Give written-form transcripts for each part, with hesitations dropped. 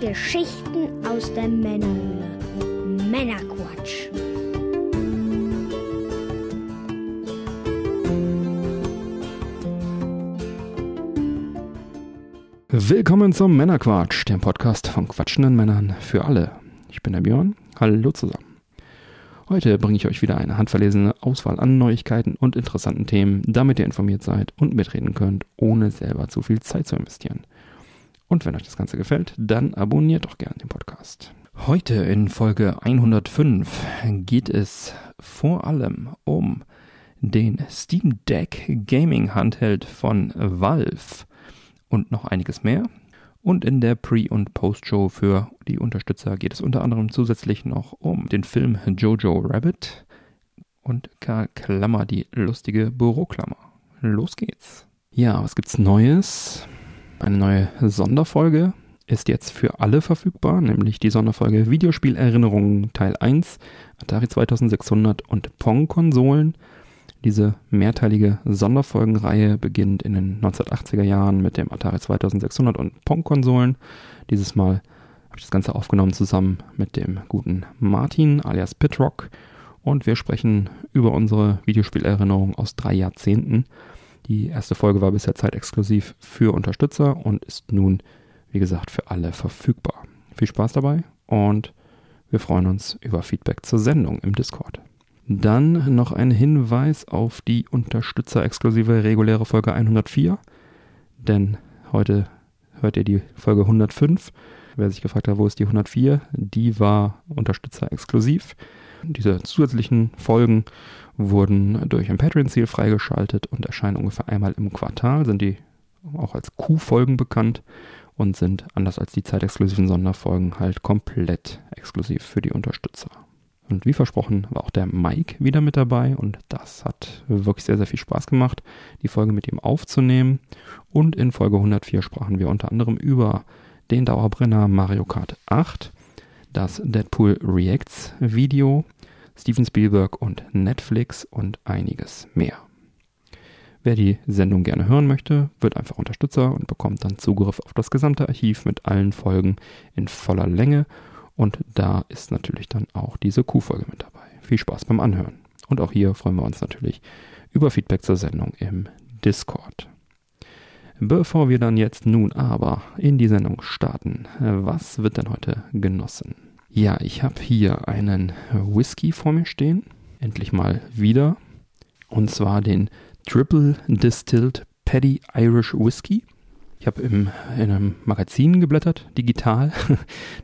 Geschichten aus der Männerhöhle. Männerquatsch. Willkommen zum Männerquatsch, dem Podcast von quatschenden Männern für alle. Ich bin der Björn. Hallo zusammen. Heute bringe ich euch wieder eine handverlesene Auswahl an Neuigkeiten und interessanten Themen, damit ihr informiert seid und mitreden könnt, ohne selber zu viel Zeit zu investieren. Und wenn euch das Ganze gefällt, dann abonniert doch gerne den Podcast. Heute in Folge 105 geht es vor allem um den Steam Deck Gaming Handheld von Valve und noch einiges mehr. Und in der Pre- und Post-Show für die Unterstützer geht es unter anderem zusätzlich noch um den Film Jojo Rabbit und Karl Klammer, die lustige Büroklammer. Los geht's! Ja, was gibt's Neues? Eine neue Sonderfolge ist jetzt für alle verfügbar, nämlich die Sonderfolge Videospielerinnerungen Teil 1, Atari 2600 und Pong-Konsolen. Diese mehrteilige Sonderfolgenreihe beginnt in den 1980er Jahren mit dem Atari 2600 und Pong-Konsolen. Dieses Mal habe ich das Ganze aufgenommen zusammen mit dem guten Martin alias Pitrock und wir sprechen über unsere Videospielerinnerungen aus 3 Jahrzehnten. Die erste Folge war bisher zeitexklusiv für Unterstützer und ist nun, wie gesagt, für alle verfügbar. Viel Spaß dabei und wir freuen uns über Feedback zur Sendung im Discord. Dann noch ein Hinweis auf die unterstützerexklusive reguläre Folge 104, denn heute hört ihr die Folge 105. Wer sich gefragt hat, wo ist die 104, die war unterstützerexklusiv. Diese zusätzlichen Folgen wurden durch ein Patreon-Ziel freigeschaltet und erscheinen ungefähr einmal im Quartal, sind die auch als Q-Folgen bekannt und sind, anders als die zeitexklusiven Sonderfolgen, halt komplett exklusiv für die Unterstützer. Und wie versprochen war auch der Mike wieder mit dabei und das hat wirklich sehr, sehr viel Spaß gemacht, die Folge mit ihm aufzunehmen. Und in Folge 104 sprachen wir unter anderem über den Dauerbrenner Mario Kart 8, das Deadpool Reacts Video, Steven Spielberg und Netflix und einiges mehr. Wer die Sendung gerne hören möchte, wird einfach Unterstützer und bekommt dann Zugriff auf das gesamte Archiv mit allen Folgen in voller Länge. Und da ist natürlich dann auch diese Q-Folge mit dabei. Viel Spaß beim Anhören. Und auch hier freuen wir uns natürlich über Feedback zur Sendung im Discord. Bevor wir dann jetzt nun aber in die Sendung starten, was wird denn heute genossen? Ja, ich habe hier einen Whisky vor mir stehen, endlich mal wieder, und zwar den Triple Distilled Paddy Irish Whisky. Ich habe in einem Magazin geblättert, digital,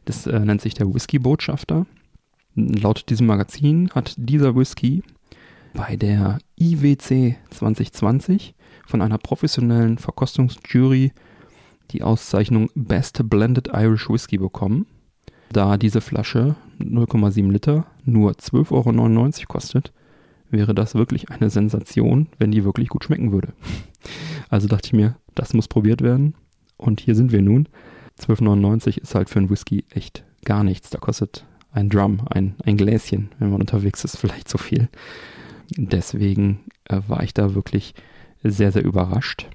das nennt sich der Whisky-Botschafter. Laut diesem Magazin hat dieser Whisky bei der IWC 2020 von einer professionellen Verkostungsjury die Auszeichnung Best Blended Irish Whisky bekommen, da diese Flasche 0,7 Liter nur 12,99 Euro kostet. Wäre das wirklich eine Sensation, wenn die wirklich gut schmecken würde. Also dachte ich mir, das muss probiert werden. Und hier sind wir nun. 12,99 ist halt für einen Whisky echt gar nichts. Da kostet ein Drum, ein Gläschen, wenn man unterwegs ist, vielleicht so viel. Deswegen war ich da wirklich sehr, sehr überrascht,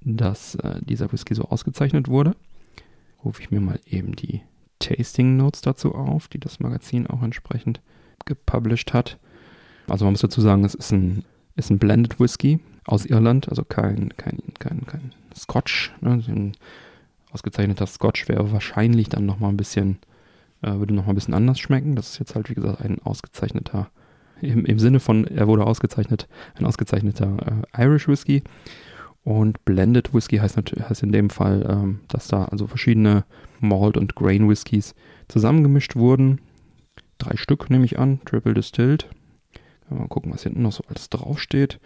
dass dieser Whisky so ausgezeichnet wurde. Rufe ich mir mal eben die Tasting Notes dazu auf, die das Magazin auch entsprechend gepublished hat. Also man muss dazu sagen, es ist ein Blended Whisky aus Irland, also kein Scotch. Ne? Ein ausgezeichneter Scotch wäre wahrscheinlich dann nochmal ein bisschen, würde nochmal ein bisschen anders schmecken. Das ist jetzt halt, wie gesagt, ein ausgezeichneter, im Sinne von, er wurde ausgezeichnet, ein ausgezeichneter Irish Whisky. Und Blended Whisky heißt in dem Fall, dass da also verschiedene Malt- und Grain-Whiskys zusammengemischt wurden. 3 Stück nehme ich an, Triple Distilled. Mal gucken, was hinten noch so alles draufsteht.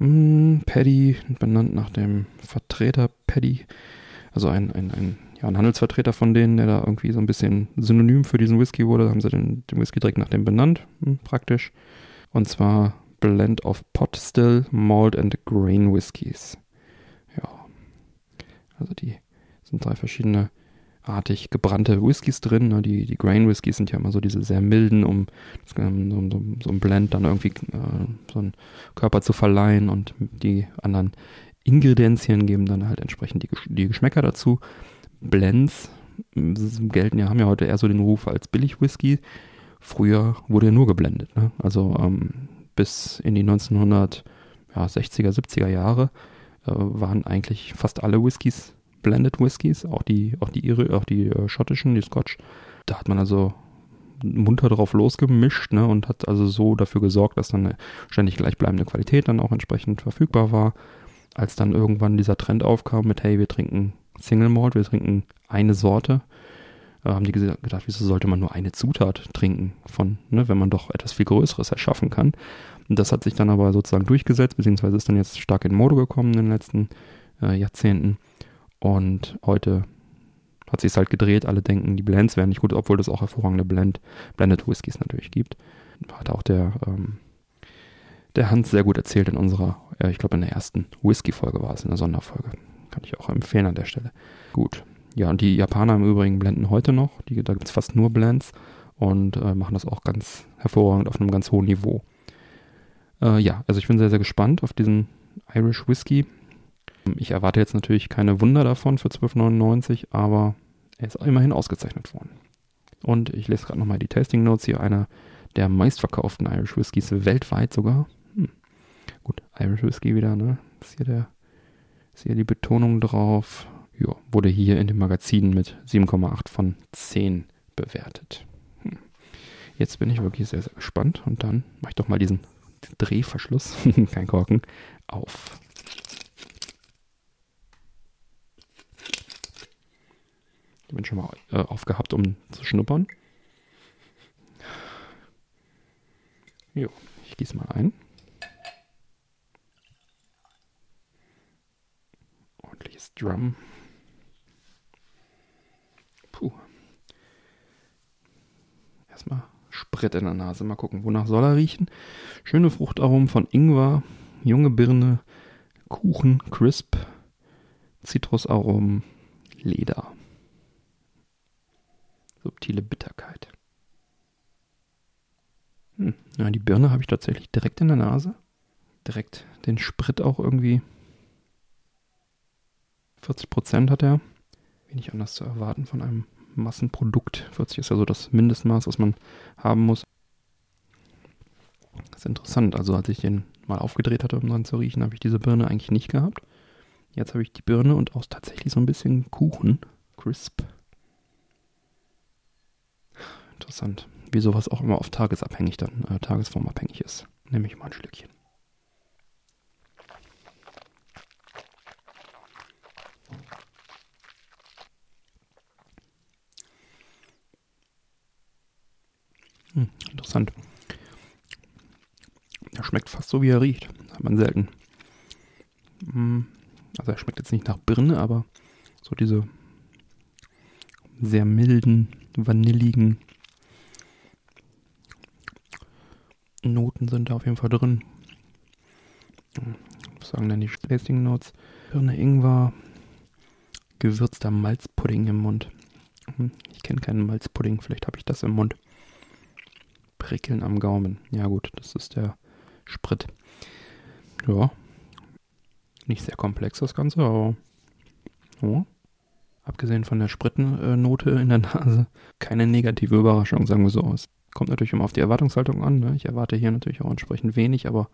Paddy, benannt nach dem Vertreter Paddy. Also ein Handelsvertreter von denen, der da irgendwie so ein bisschen synonym für diesen Whisky wurde. Da haben sie den Whisky direkt nach dem benannt, praktisch. Und zwar Blend of Pot Still, Malt and Grain Whiskies. Ja, also die sind 3 verschiedene artig gebrannte Whiskys drin. Ne? Die Grain Whiskys sind ja immer so diese sehr milden, um so ein Blend dann irgendwie so einen Körper zu verleihen, und die anderen Ingredienzien geben dann halt entsprechend die Geschmäcker dazu. Blends gelten ja, haben ja heute eher so den Ruf als Billig-Whisky. Früher wurde ja nur geblendet, ne? Also bis in die 1960er, 70er Jahre waren eigentlich fast alle Whiskys Blended Whiskys, auch die schottischen, die Scotch. Da hat man also munter drauf losgemischt, ne, und hat also so dafür gesorgt, dass dann eine ständig gleichbleibende Qualität dann auch entsprechend verfügbar war. Als dann irgendwann dieser Trend aufkam mit, hey, wir trinken Single Malt, wir trinken eine Sorte, haben die gedacht, wieso sollte man nur eine Zutat trinken von, ne, wenn man doch etwas viel Größeres erschaffen kann. Und das hat sich dann aber sozusagen durchgesetzt, beziehungsweise ist dann jetzt stark in Mode gekommen in den letzten Jahrzehnten. Und heute hat sich es halt gedreht, alle denken, die Blends wären nicht gut, obwohl es auch hervorragende Blended Whiskys natürlich gibt. Hat auch der Hans sehr gut erzählt in unserer, ich glaube in der ersten Whisky-Folge war es, in der Sonderfolge. Kann ich auch empfehlen an der Stelle. Gut, ja, und die Japaner im Übrigen blenden heute noch, da gibt es fast nur Blends und machen das auch ganz hervorragend auf einem ganz hohen Niveau. Ja, also ich bin sehr, sehr gespannt auf diesen Irish Whisky. Ich erwarte jetzt natürlich keine Wunder davon für 12,99, aber er ist immerhin ausgezeichnet worden. Und ich lese gerade nochmal die Tasting Notes hier, einer der meistverkauften Irish Whiskys weltweit sogar. Gut, Irish Whisky wieder, ne? Ist hier die Betonung drauf. Ja, wurde hier in dem Magazin mit 7,8 von 10 bewertet. Jetzt bin ich wirklich sehr, sehr gespannt und dann mache ich doch mal diesen Drehverschluss, kein Korken, auf. Ich bin schon mal aufgehabt, um zu schnuppern. Jo, ich gieße mal ein. Ordentliches Drum. Puh. Erstmal Sprit in der Nase. Mal gucken, wonach soll er riechen. Schöne Fruchtaromen von Ingwer, junge Birne, Kuchen, Crisp, Zitrusaromen, Leder. Subtile Bitterkeit. Ja, die Birne habe ich tatsächlich direkt in der Nase. Direkt den Sprit auch irgendwie. 40% hat er. Wenig anders zu erwarten von einem Massenprodukt. 40 ist ja so das Mindestmaß, was man haben muss. Das ist interessant. Also als ich den mal aufgedreht hatte, um dran zu riechen, habe ich diese Birne eigentlich nicht gehabt. Jetzt habe ich die Birne und auch tatsächlich so ein bisschen Kuchen. Crisp. Interessant, wie sowas auch immer oft tagesabhängig dann, tagesformabhängig ist. Nehme ich mal ein Schlückchen. Interessant. Er schmeckt fast so, wie er riecht. Das hat man selten. Also er schmeckt jetzt nicht nach Birne, aber so diese sehr milden, vanilligen Noten sind da auf jeden Fall drin. Was sagen denn die Tasting Notes? Birne, Ingwer, gewürzter Malzpudding im Mund. Ich kenne keinen Malzpudding, vielleicht habe ich das im Mund. Prickeln am Gaumen. Ja gut, das ist der Sprit. Ja, nicht sehr komplex das Ganze, aber ja. Abgesehen von der Spritnote in der Nase, keine negative Überraschung, sagen wir so aus. Kommt natürlich immer auf die Erwartungshaltung an, ne? Ich erwarte hier natürlich auch entsprechend wenig, aber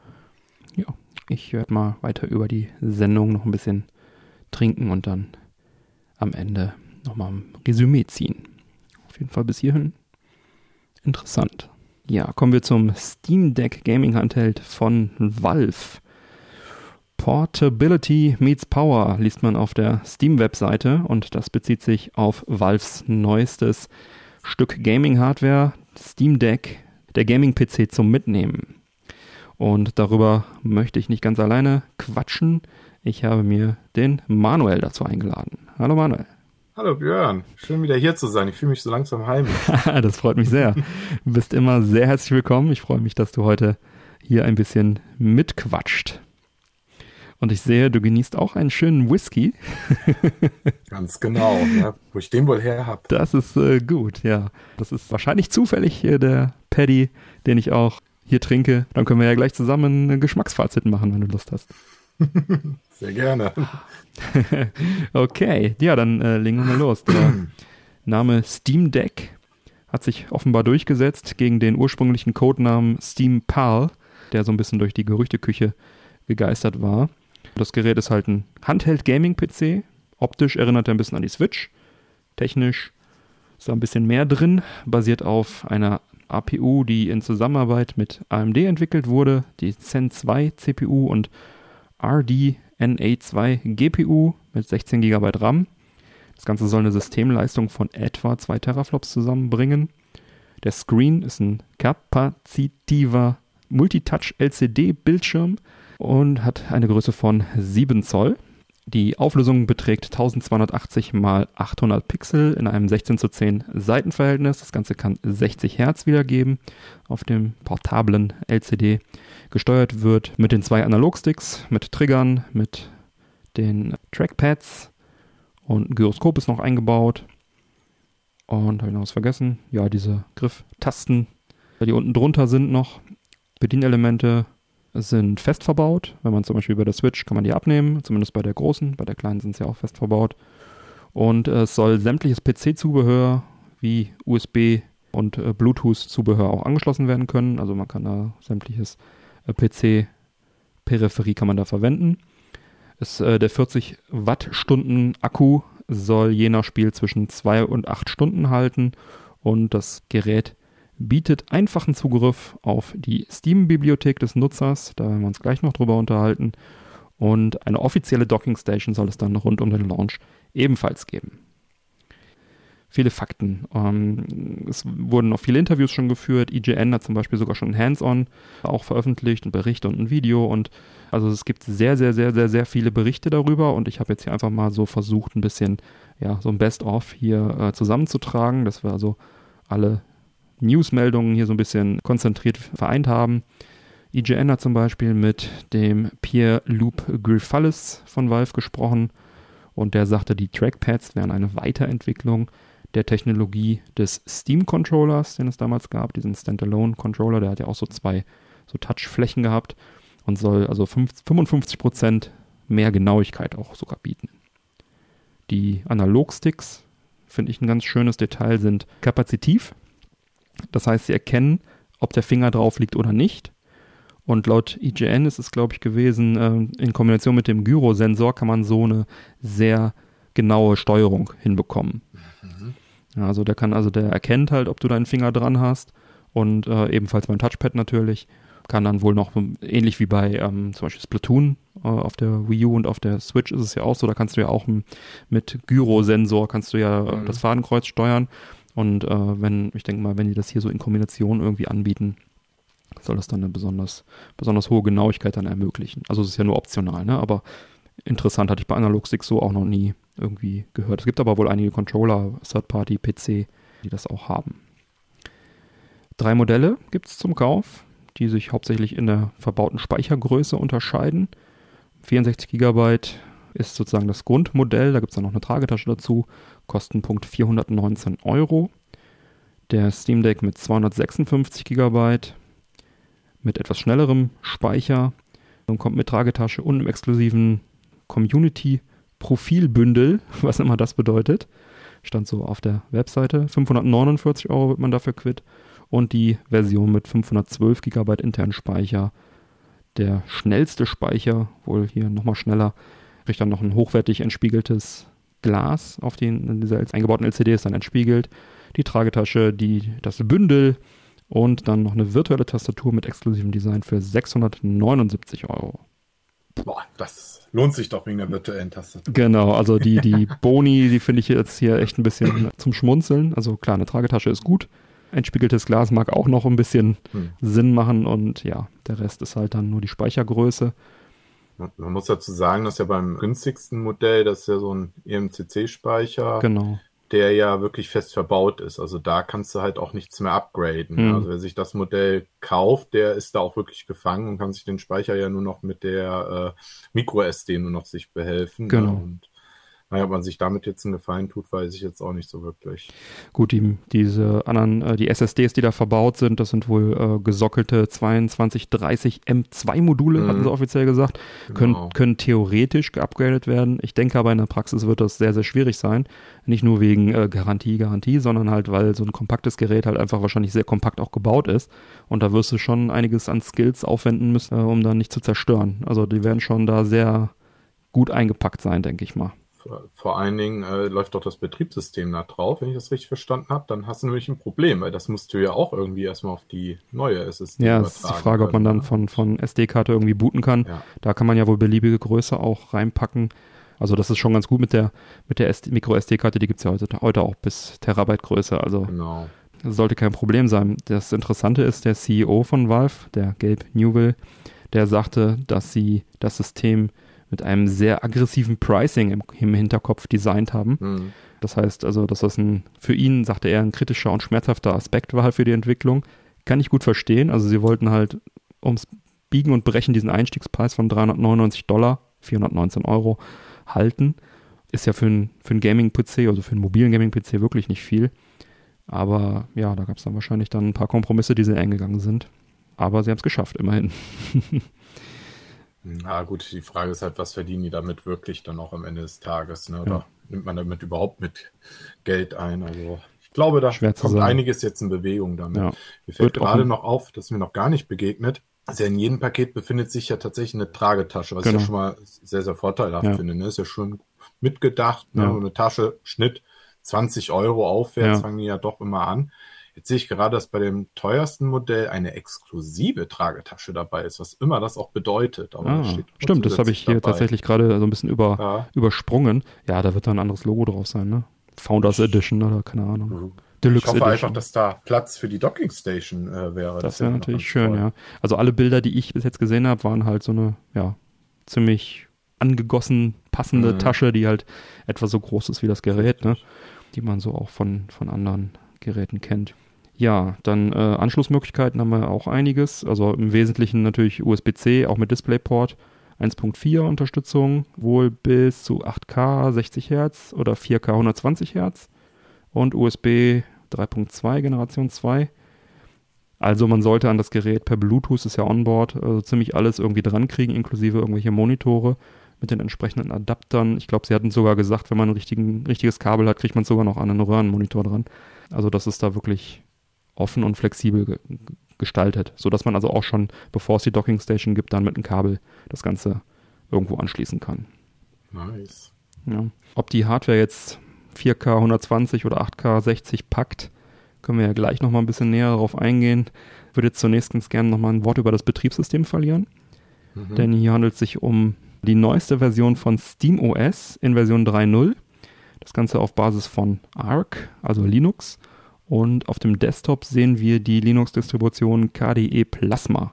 ja, ich werde mal weiter über die Sendung noch ein bisschen trinken und dann am Ende nochmal ein Resümee ziehen. Auf jeden Fall bis hierhin interessant. Ja, kommen wir zum Steam Deck Gaming Handheld von Valve. Portability meets Power liest man auf der Steam-Webseite und das bezieht sich auf Valves neuestes Stück Gaming-Hardware, Steam Deck, der Gaming-PC zum Mitnehmen. Und darüber möchte ich nicht ganz alleine quatschen. Ich habe mir den Manuel dazu eingeladen. Hallo Manuel. Hallo Björn, schön wieder hier zu sein. Ich fühle mich so langsam heimisch. Das freut mich sehr. Du bist immer sehr herzlich willkommen. Ich freue mich, dass du heute hier ein bisschen mitquatscht. Und ich sehe, du genießt auch einen schönen Whisky. Ganz genau, ja, wo ich den wohl her habe. Das ist gut, ja. Das ist wahrscheinlich zufällig der Paddy, den ich auch hier trinke. Dann können wir ja gleich zusammen ein Geschmacksfazit machen, wenn du Lust hast. Sehr gerne. Okay, ja, dann legen wir mal los. Der Name Steam Deck hat sich offenbar durchgesetzt gegen den ursprünglichen Codenamen Steam Pal, der so ein bisschen durch die Gerüchteküche gegeistert war. Das Gerät ist halt ein Handheld-Gaming-PC. Optisch erinnert er ein bisschen an die Switch. Technisch ist da ein bisschen mehr drin. Basiert auf einer APU, die in Zusammenarbeit mit AMD entwickelt wurde. Die Zen 2 CPU und RDNA2 GPU mit 16 GB RAM. Das Ganze soll eine Systemleistung von etwa 2 Teraflops zusammenbringen. Der Screen ist ein kapazitiver Multitouch-LCD-Bildschirm und hat eine Größe von 7 Zoll. Die Auflösung beträgt 1280 x 800 Pixel in einem 16:10 Seitenverhältnis. Das Ganze kann 60 Hertz wiedergeben. Auf dem portablen LCD gesteuert wird mit den 2 Analogsticks, mit Triggern, mit den Trackpads und ein Gyroskop ist noch eingebaut. Und habe ich noch was vergessen? Ja, diese Grifftasten, die unten drunter sind noch. Bedienelemente sind fest verbaut. Wenn man zum Beispiel bei der Switch, kann man die abnehmen, zumindest bei der großen, bei der kleinen sind sie auch fest verbaut. Und es soll sämtliches PC-Zubehör wie USB und Bluetooth-Zubehör auch angeschlossen werden können. Also man kann da sämtliches PC-Peripherie kann man da verwenden. Der 40 Wattstunden Akku soll je nach Spiel zwischen 2 und 8 Stunden halten und das Gerät bietet einfachen Zugriff auf die Steam-Bibliothek des Nutzers, da werden wir uns gleich noch drüber unterhalten, und eine offizielle Dockingstation soll es dann rund um den Launch ebenfalls geben. Viele Fakten. Es wurden noch viele Interviews schon geführt, IGN hat zum Beispiel sogar schon Hands-on auch veröffentlicht, einen Bericht und ein Video, und also es gibt sehr, sehr, sehr, sehr, sehr viele Berichte darüber und ich habe jetzt hier einfach mal so versucht, ein bisschen, ja, so ein Best-of hier zusammenzutragen, dass wir also alle Newsmeldungen hier so ein bisschen konzentriert vereint haben. IGN hat zum Beispiel mit dem Pierre-Luc Griffallis von Valve gesprochen und der sagte, die Trackpads wären eine Weiterentwicklung der Technologie des Steam-Controllers, den es damals gab, diesen Standalone-Controller, der hat ja auch so 2 so Touchflächen gehabt und soll also 55% mehr Genauigkeit auch sogar bieten. Die Analogsticks, finde ich ein ganz schönes Detail, sind kapazitiv. Das heißt, sie erkennen, ob der Finger drauf liegt oder nicht. Und laut IGN ist es, glaube ich, gewesen, in Kombination mit dem Gyrosensor kann man so eine sehr genaue Steuerung hinbekommen. Mhm. Also der erkennt halt, ob du deinen Finger dran hast. Und ebenfalls beim Touchpad natürlich kann dann wohl noch, ähnlich wie bei zum Beispiel Splatoon auf der Wii U und auf der Switch ist es ja auch so, da kannst du ja auch mit Gyrosensor kannst du ja das Fadenkreuz steuern. Und wenn die das hier so in Kombination irgendwie anbieten, soll das dann eine besonders hohe Genauigkeit dann ermöglichen. Also es ist ja nur optional, ne? Aber interessant, hatte ich bei Analogsticks so auch noch nie irgendwie gehört. Es gibt aber wohl einige Controller, Third-Party, PC, die das auch haben. 3 Modelle gibt es zum Kauf, die sich hauptsächlich in der verbauten Speichergröße unterscheiden. 64 GB ist sozusagen das Grundmodell, da gibt es dann noch eine Tragetasche dazu. Kostenpunkt 419€. Der Steam Deck mit 256 GB, mit etwas schnellerem Speicher und kommt mit Tragetasche und einem exklusiven Community-Profilbündel, was immer das bedeutet. Stand so auf der Webseite. 549€ wird man dafür quitt. Und die Version mit 512 GB internen Speicher. Der schnellste Speicher, wohl hier nochmal schneller, kriegt dann noch ein hochwertig entspiegeltes Glas, auf den dieser eingebauten LCD ist dann entspiegelt, die Tragetasche, das Bündel und dann noch eine virtuelle Tastatur mit exklusivem Design für 679€. Boah, das lohnt sich doch wegen der virtuellen Tastatur. Genau, also die Boni, die finde ich jetzt hier echt ein bisschen zum Schmunzeln. Also klar, eine Tragetasche ist gut, entspiegeltes Glas mag auch noch ein bisschen Sinn machen und ja, der Rest ist halt dann nur die Speichergröße. Man muss dazu sagen, dass ja beim günstigsten Modell, das ist ja so ein EMCC-Speicher, genau, der ja wirklich fest verbaut ist. Also da kannst du halt auch nichts mehr upgraden. Mhm. Also wer sich das Modell kauft, der ist da auch wirklich gefangen und kann sich den Speicher ja nur noch mit der Micro SD nur noch sich behelfen. Genau. Und Naja, ob man sich damit jetzt einen Gefallen tut, weiß ich jetzt auch nicht so wirklich. Gut, diese anderen, die SSDs, die da verbaut sind, das sind wohl gesockelte 2230 M2-Module, hatten sie offiziell gesagt, genau. können theoretisch geupgradet werden. Ich denke aber, in der Praxis wird das sehr, sehr schwierig sein. Nicht nur wegen Garantie, sondern halt, weil so ein kompaktes Gerät halt einfach wahrscheinlich sehr kompakt auch gebaut ist. Und da wirst du schon einiges an Skills aufwenden müssen, um dann nicht zu zerstören. Also die werden schon da sehr gut eingepackt sein, denke ich mal. Vor allen Dingen läuft doch das Betriebssystem da drauf, wenn ich das richtig verstanden habe, dann hast du nämlich ein Problem, weil das musst du ja auch irgendwie erstmal auf die neue SSD übertragen. Ja, es ist die Frage, ob man dann von SD-Karte irgendwie booten kann. Ja. Da kann man ja wohl beliebige Größe auch reinpacken. Also das ist schon ganz gut mit der Micro-SD-Karte, die gibt es ja heute auch bis Terabyte Größe. Also genau. Das sollte kein Problem sein. Das Interessante ist, der CEO von Valve, der Gabe Newell, der sagte, dass sie das System mit einem sehr aggressiven Pricing im Hinterkopf designt haben. Mhm. Das heißt also, dass das für ihn, sagte er, ein kritischer und schmerzhafter Aspekt war halt für die Entwicklung. Kann ich gut verstehen. Also sie wollten halt ums Biegen und Brechen diesen Einstiegspreis von $399, 419 € halten. Ist ja für einen Gaming-PC, also für einen mobilen Gaming-PC wirklich nicht viel. Aber ja, da gab es dann wahrscheinlich ein paar Kompromisse, die sehr eingegangen sind. Aber sie haben es geschafft, immerhin. Na gut, die Frage ist halt, was verdienen die damit wirklich dann auch am Ende des Tages? Ne? Oder nimmt man damit überhaupt mit Geld ein? Also ich glaube, da kommt einiges jetzt in Bewegung damit. Ja. Mir fällt gerade noch auf, dass mir noch gar nicht begegnet. Also in jedem Paket befindet sich ja tatsächlich eine Tragetasche, was ich ja schon mal sehr, sehr vorteilhaft finde. Ne? Ist ja schon mitgedacht, ne? Eine Tasche, Schnitt, 20 € aufwärts, fangen die ja doch immer an. Jetzt sehe ich gerade, dass bei dem teuersten Modell eine exklusive Tragetasche dabei ist, was immer das auch bedeutet. Aber das steht stimmt, das habe ich hier tatsächlich gerade so ein bisschen übersprungen. Ja, da wird da ein anderes Logo drauf sein, ne? Founders Edition oder keine Ahnung. Mhm. Deluxe Edition. Ich hoffe einfach, dass da Platz für die Docking Station wäre. Das wäre natürlich schön, toll. Ja. Also alle Bilder, die ich bis jetzt gesehen habe, waren halt so eine, ziemlich angegossen passende Tasche, die halt etwa so groß ist wie das Gerät, ne? Die man so auch von anderen Geräten kennt. Ja, dann Anschlussmöglichkeiten haben wir auch einiges. Also im Wesentlichen natürlich USB-C, auch mit DisplayPort, 1.4 Unterstützung, wohl bis zu 8K 60 Hertz oder 4K 120 Hertz und USB 3.2 Generation 2. Also man sollte an das Gerät per Bluetooth, ist ja onboard, also ziemlich alles irgendwie dran kriegen, inklusive irgendwelche Monitore mit den entsprechenden Adaptern. Ich glaube, sie hatten sogar gesagt, wenn man ein richtiges Kabel hat, kriegt man es sogar noch an einen Röhrenmonitor dran. Also das ist da wirklich offen und flexibel gestaltet, sodass man also auch schon, bevor es die Dockingstation gibt, dann mit einem Kabel das Ganze irgendwo anschließen kann. Nice. Ja. Ob die Hardware jetzt 4K 120 oder 8K 60 packt, können wir ja gleich nochmal ein bisschen näher darauf eingehen. Ich würde jetzt zunächst ganz gerne nochmal ein Wort über das Betriebssystem verlieren, denn hier handelt es sich um die neueste Version von SteamOS in Version 3.0. Das Ganze auf Basis von Arc, also Linux. Und auf dem Desktop sehen wir die Linux-Distribution KDE Plasma,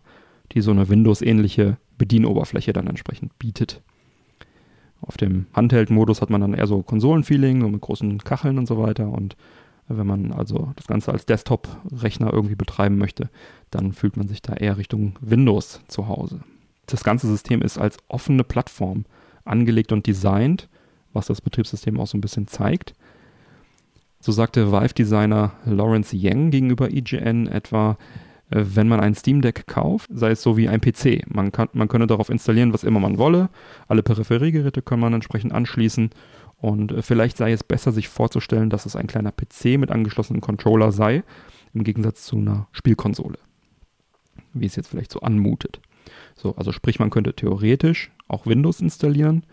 die so eine Windows-ähnliche Bedienoberfläche dann entsprechend bietet. Auf dem Handheld-Modus hat man dann eher so Konsolen-Feeling, so mit großen Kacheln und so weiter. Und wenn man also das Ganze als Desktop-Rechner irgendwie betreiben möchte, dann fühlt man sich da eher Richtung Windows zu Hause. Das ganze System ist als offene Plattform angelegt und designt, was das Betriebssystem auch so ein bisschen zeigt. So sagte Valve-Designer Lawrence Yang gegenüber IGN etwa, wenn man ein Steam Deck kauft, sei es so wie ein PC. Man könne darauf installieren, was immer man wolle. Alle Peripheriegeräte kann man entsprechend anschließen. Und vielleicht sei es besser, sich vorzustellen, dass es ein kleiner PC mit angeschlossenem Controller sei, im Gegensatz zu einer Spielkonsole, wie es jetzt vielleicht so anmutet. So, also sprich, man könnte theoretisch auch Windows installieren,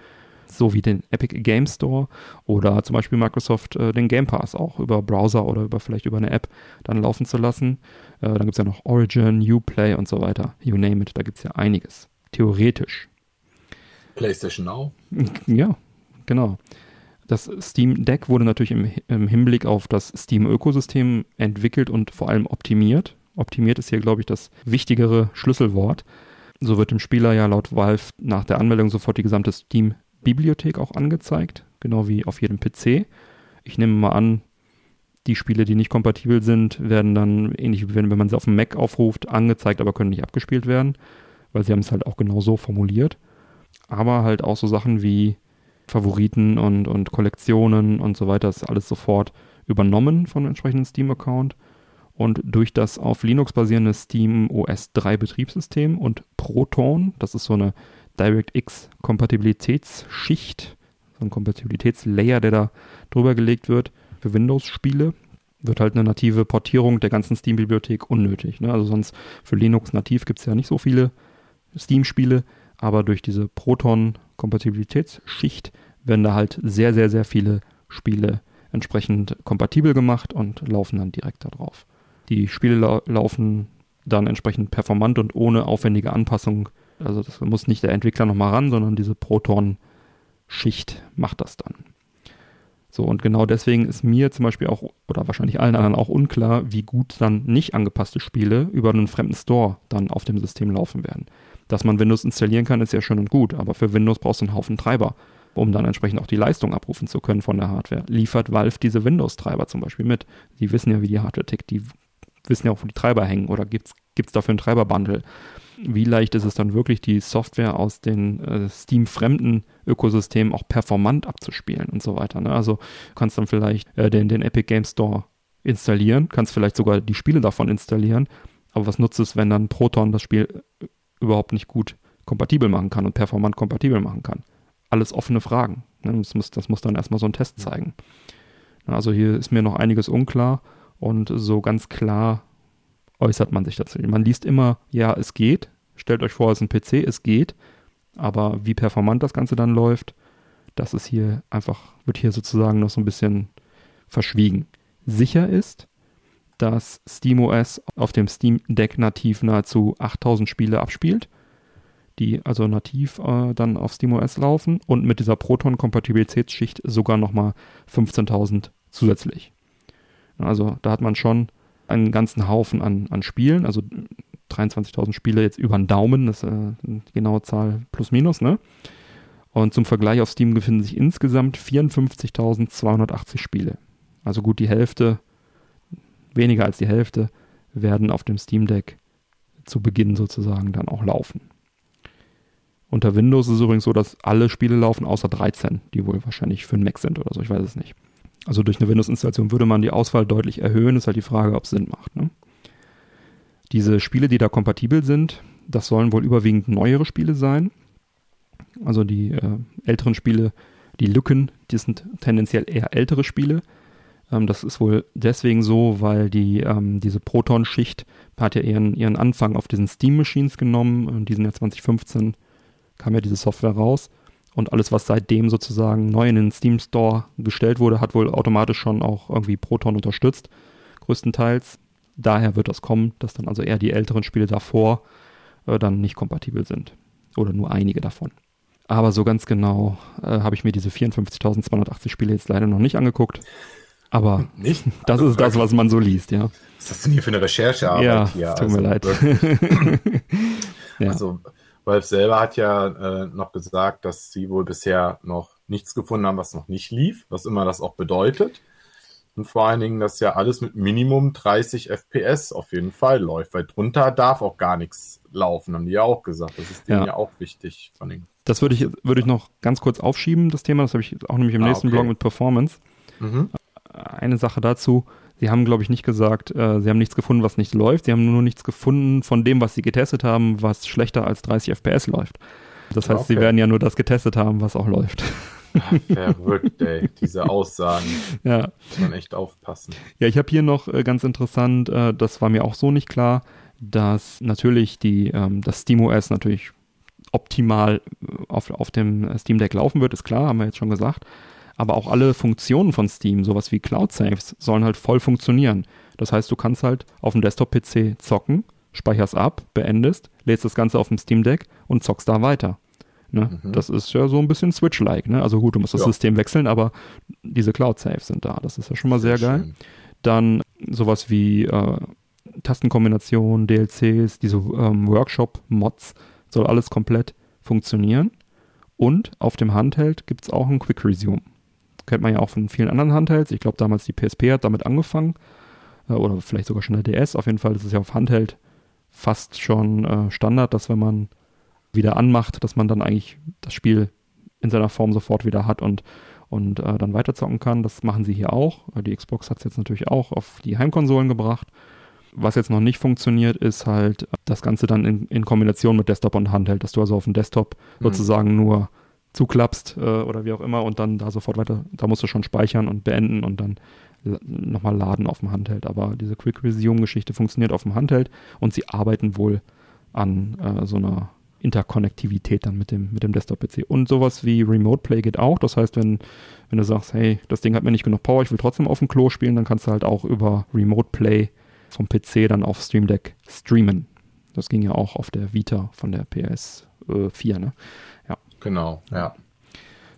so wie den Epic Game Store oder zum Beispiel Microsoft den Game Pass auch über Browser oder vielleicht über eine App dann laufen zu lassen. Dann gibt es ja noch Origin, Uplay und so weiter. You name it, da gibt es ja einiges. Theoretisch. PlayStation Now? Ja, genau. Das Steam Deck wurde natürlich im Hinblick auf das Steam-Ökosystem entwickelt und vor allem optimiert. Optimiert ist hier, glaube ich, das wichtigere Schlüsselwort. So wird dem Spieler ja laut Valve nach der Anmeldung sofort die gesamte Steam-Bibliothek auch angezeigt, genau wie auf jedem PC. Ich nehme mal an, die Spiele, die nicht kompatibel sind, werden dann, ähnlich wie wenn man sie auf dem Mac aufruft, angezeigt, aber können nicht abgespielt werden, weil sie haben es halt auch genau so formuliert. Aber halt auch so Sachen wie Favoriten und Kollektionen und so weiter, ist alles sofort übernommen von einem entsprechenden Steam-Account. Und durch das auf Linux basierende SteamOS 3 Betriebssystem und Proton, das ist so eine DirectX-Kompatibilitätsschicht, so ein Kompatibilitätslayer, der da drüber gelegt wird für Windows-Spiele, wird halt eine native Portierung der ganzen Steam-Bibliothek unnötig. Ne? Also sonst für Linux nativ gibt es ja nicht so viele Steam-Spiele, aber durch diese Proton-Kompatibilitätsschicht werden da halt sehr, sehr, sehr viele Spiele entsprechend kompatibel gemacht und laufen dann direkt da drauf. Die Spiele laufen dann entsprechend performant und ohne aufwendige Anpassung. Also das muss nicht der Entwickler nochmal ran, sondern diese Proton-Schicht macht das dann. So, und genau deswegen ist mir zum Beispiel auch, oder wahrscheinlich allen anderen auch unklar, wie gut dann nicht angepasste Spiele über einen fremden Store dann auf dem System laufen werden. Dass man Windows installieren kann, ist ja schön und gut, aber für Windows brauchst du einen Haufen Treiber, um dann entsprechend auch die Leistung abrufen zu können von der Hardware. Liefert Valve diese Windows-Treiber zum Beispiel mit? Die wissen ja, wie die Hardware tickt, die wissen ja auch, wo die Treiber hängen, oder gibt's dafür einen Treiber-Bundle? Wie leicht ist es dann wirklich, die Software aus den Steam-fremden Ökosystemen auch performant abzuspielen und so weiter. Ne? Also kannst dann vielleicht den Epic Game Store installieren, kannst vielleicht sogar die Spiele davon installieren, aber was nutzt es, wenn dann Proton das Spiel überhaupt nicht gut kompatibel machen kann und performant kompatibel machen kann? Alles offene Fragen. Ne? Das muss dann erstmal so ein Test zeigen. Also hier ist mir noch einiges unklar und so ganz klar äußert man sich dazu. Man liest immer, ja, es geht. Stellt euch vor, es ist ein PC, es geht. Aber wie performant das Ganze dann läuft, das ist hier einfach, wird hier sozusagen noch so ein bisschen verschwiegen. Sicher ist, dass SteamOS auf dem Steam Deck nativ nahezu 8000 Spiele abspielt, die also nativ dann auf SteamOS laufen und mit dieser Proton-Kompatibilitätsschicht sogar nochmal 15.000 zusätzlich. Also da hat man schon einen ganzen Haufen an Spielen, also 23.000 Spiele jetzt über den Daumen, das ist eine genaue Zahl plus minus, ne? Und zum Vergleich auf Steam befinden sich insgesamt 54.280 Spiele. Also gut die Hälfte, weniger als die Hälfte, werden auf dem Steam Deck zu Beginn sozusagen dann auch laufen. Unter Windows ist es übrigens so, dass alle Spiele laufen, außer 13, die wohl wahrscheinlich für den Mac sind oder so, ich weiß es nicht. Also durch eine Windows-Installation würde man die Auswahl deutlich erhöhen, ist halt die Frage, ob es Sinn macht. Ne? Diese Spiele, die da kompatibel sind, das sollen wohl überwiegend neuere Spiele sein. Also die älteren Spiele, die Lücken, die sind tendenziell eher ältere Spiele. Das ist wohl deswegen so, weil diese Proton-Schicht hat ja ihren Anfang auf diesen Steam-Machines genommen. In diesem Jahr 2015 kam ja diese Software raus. Und alles, was seitdem sozusagen neu in den Steam Store gestellt wurde, hat wohl automatisch schon auch irgendwie Proton unterstützt, größtenteils. Daher wird das kommen, dass dann also eher die älteren Spiele davor dann nicht kompatibel sind. Oder nur einige davon. Aber so ganz genau habe ich mir diese 54.280 Spiele jetzt leider noch nicht angeguckt. Aber nicht? Das ist das, was man so liest, ja. Was ist das denn hier für eine Recherchearbeit? Ja, hier? Tut mir leid. Ja. Also Valve selber hat ja noch gesagt, dass sie wohl bisher noch nichts gefunden haben, was noch nicht lief, was immer das auch bedeutet. Und vor allen Dingen, dass ja alles mit Minimum 30 FPS auf jeden Fall läuft, weil drunter darf auch gar nichts laufen, haben die ja auch gesagt. Das ist denen ja auch wichtig. Vor allen Dingen. Das würde ich noch ganz kurz aufschieben, das Thema. Das habe ich auch nämlich im nächsten Blog mit Performance. Mhm. Eine Sache dazu. Sie haben, glaube ich, nicht gesagt, sie haben nichts gefunden, was nicht läuft. Sie haben nur nichts gefunden von dem, was sie getestet haben, was schlechter als 30 FPS läuft. Das heißt, sie werden ja nur das getestet haben, was auch läuft. Verrückt, ey, diese Aussagen. Ja. Muss man echt aufpassen. Ja, ich habe hier noch ganz interessant, das war mir auch so nicht klar, dass natürlich das SteamOS natürlich optimal auf dem Steam Deck laufen wird, ist klar, haben wir jetzt schon gesagt. Aber auch alle Funktionen von Steam, sowas wie Cloud-Saves, sollen halt voll funktionieren. Das heißt, du kannst halt auf dem Desktop-PC zocken, speicherst ab, beendest, lädst das Ganze auf dem Steam Deck und zockst da weiter. Ne? Mhm. Das ist ja so ein bisschen Switch-like. Ne? Also gut, du musst das System wechseln, aber diese Cloud-Saves sind da. Das ist ja schon mal sehr geil. Schön. Dann sowas wie Tastenkombinationen, DLCs, diese Workshop-Mods, soll alles komplett funktionieren. Und auf dem Handheld gibt es auch ein Quick-Resume. Kennt man ja auch von vielen anderen Handhelds. Ich glaube, damals die PSP hat damit angefangen. Oder vielleicht sogar schon der DS. Auf jeden Fall ist es ja auf Handheld fast schon Standard, dass wenn man wieder anmacht, dass man dann eigentlich das Spiel in seiner Form sofort wieder hat und dann weiterzocken kann. Das machen sie hier auch. Die Xbox hat es jetzt natürlich auch auf die Heimkonsolen gebracht. Was jetzt noch nicht funktioniert, ist halt das Ganze dann in Kombination mit Desktop und Handheld, dass du also auf dem Desktop sozusagen nur zuklappst oder wie auch immer und dann da sofort weiter, da musst du schon speichern und beenden und dann nochmal laden auf dem Handheld. Aber diese Quick-Resume-Geschichte funktioniert auf dem Handheld und sie arbeiten wohl an so einer Interkonnektivität dann mit dem Desktop-PC. Und sowas wie Remote-Play geht auch. Das heißt, wenn du sagst, hey, das Ding hat mir nicht genug Power, ich will trotzdem auf dem Klo spielen, dann kannst du halt auch über Remote-Play vom PC dann auf Steam Deck streamen. Das ging ja auch auf der Vita von der PS4, ne? Ja. Genau, ja.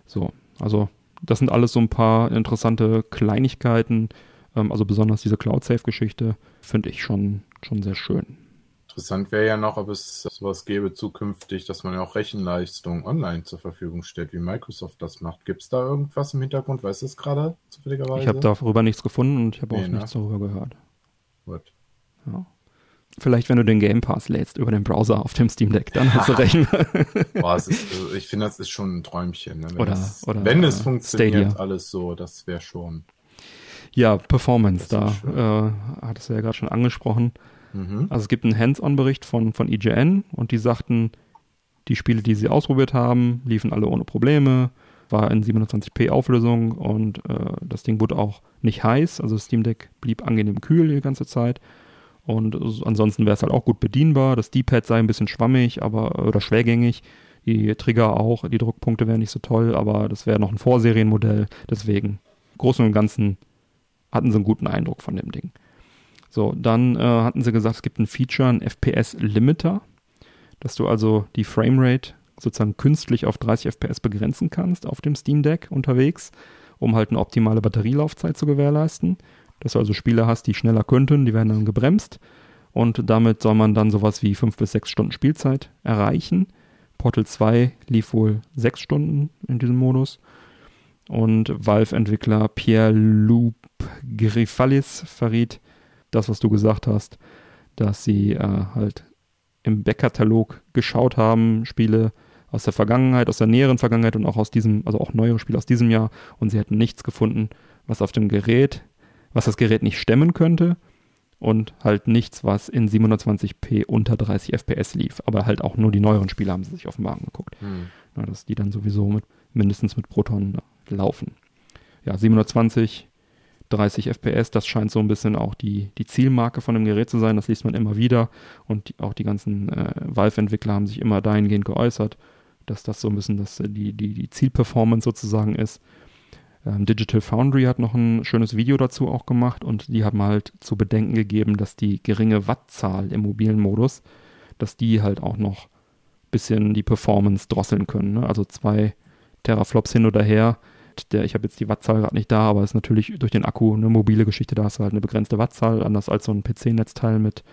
So, also das sind alles so ein paar interessante Kleinigkeiten. Also besonders diese Cloud-Safe-Geschichte finde ich schon sehr schön. Interessant wäre ja noch, ob es sowas gäbe zukünftig, dass man ja auch Rechenleistung online zur Verfügung stellt, wie Microsoft das macht. Gibt es da irgendwas im Hintergrund? Weißt du es gerade zufälligerweise? Ich habe darüber nichts gefunden und ich habe auch nichts darüber gehört. Gut. Ja. Vielleicht, wenn du den Game Pass lädst über den Browser auf dem Steam Deck, dann hast du recht. Boah, ich finde, das ist schon ein Träumchen. Ne? Wenn es funktioniert, Stadia. Alles so, das wäre schon... Ja, Performance, da hattest du ja gerade schon angesprochen. Mhm. Also es gibt einen Hands-on-Bericht von IGN und die sagten, die Spiele, die sie ausprobiert haben, liefen alle ohne Probleme, war in 27p Auflösung und das Ding wurde auch nicht heiß. Also das Steam Deck blieb angenehm kühl die ganze Zeit. Und ansonsten wäre es halt auch gut bedienbar. Das D-Pad sei ein bisschen schwammig oder schwergängig. Die Trigger auch, die Druckpunkte wären nicht so toll, aber das wäre noch ein Vorserienmodell. Deswegen, im Großen und Ganzen hatten sie einen guten Eindruck von dem Ding. So, dann hatten sie gesagt, es gibt ein Feature, ein FPS-Limiter, dass du also die Framerate sozusagen künstlich auf 30 FPS begrenzen kannst auf dem Steam Deck unterwegs, um halt eine optimale Batterielaufzeit zu gewährleisten. Dass du also Spiele hast, die schneller könnten, die werden dann gebremst und damit soll man dann sowas wie 5 bis 6 Stunden Spielzeit erreichen. Portal 2 lief wohl 6 Stunden in diesem Modus und Valve-Entwickler Pierre-Loup Grifalis verriet das, was du gesagt hast, dass sie halt im Backkatalog geschaut haben, Spiele aus der Vergangenheit, aus der näheren Vergangenheit und auch aus diesem, also auch neuere Spiele aus diesem Jahr und sie hätten nichts gefunden, was das Gerät nicht stemmen könnte und halt nichts, was in 720p unter 30 FPS lief. Aber halt auch nur die neueren Spiele haben sie sich offenbar angeguckt. Ja, dass die dann sowieso mindestens mit Proton laufen. Ja, 720, 30 FPS, das scheint so ein bisschen auch die Zielmarke von dem Gerät zu sein. Das liest man immer wieder und auch die ganzen Valve-Entwickler haben sich immer dahingehend geäußert, dass das so ein bisschen die Zielperformance sozusagen ist. Digital Foundry hat noch ein schönes Video dazu auch gemacht und die haben halt zu bedenken gegeben, dass die geringe Wattzahl im mobilen Modus, dass die halt auch noch ein bisschen die Performance drosseln können. Ne? Also 2 Teraflops hin oder her. Ich habe jetzt die Wattzahl gerade nicht da, aber ist natürlich durch den Akku eine mobile Geschichte, da hast du halt eine begrenzte Wattzahl, anders als so ein PC-Netzteil mit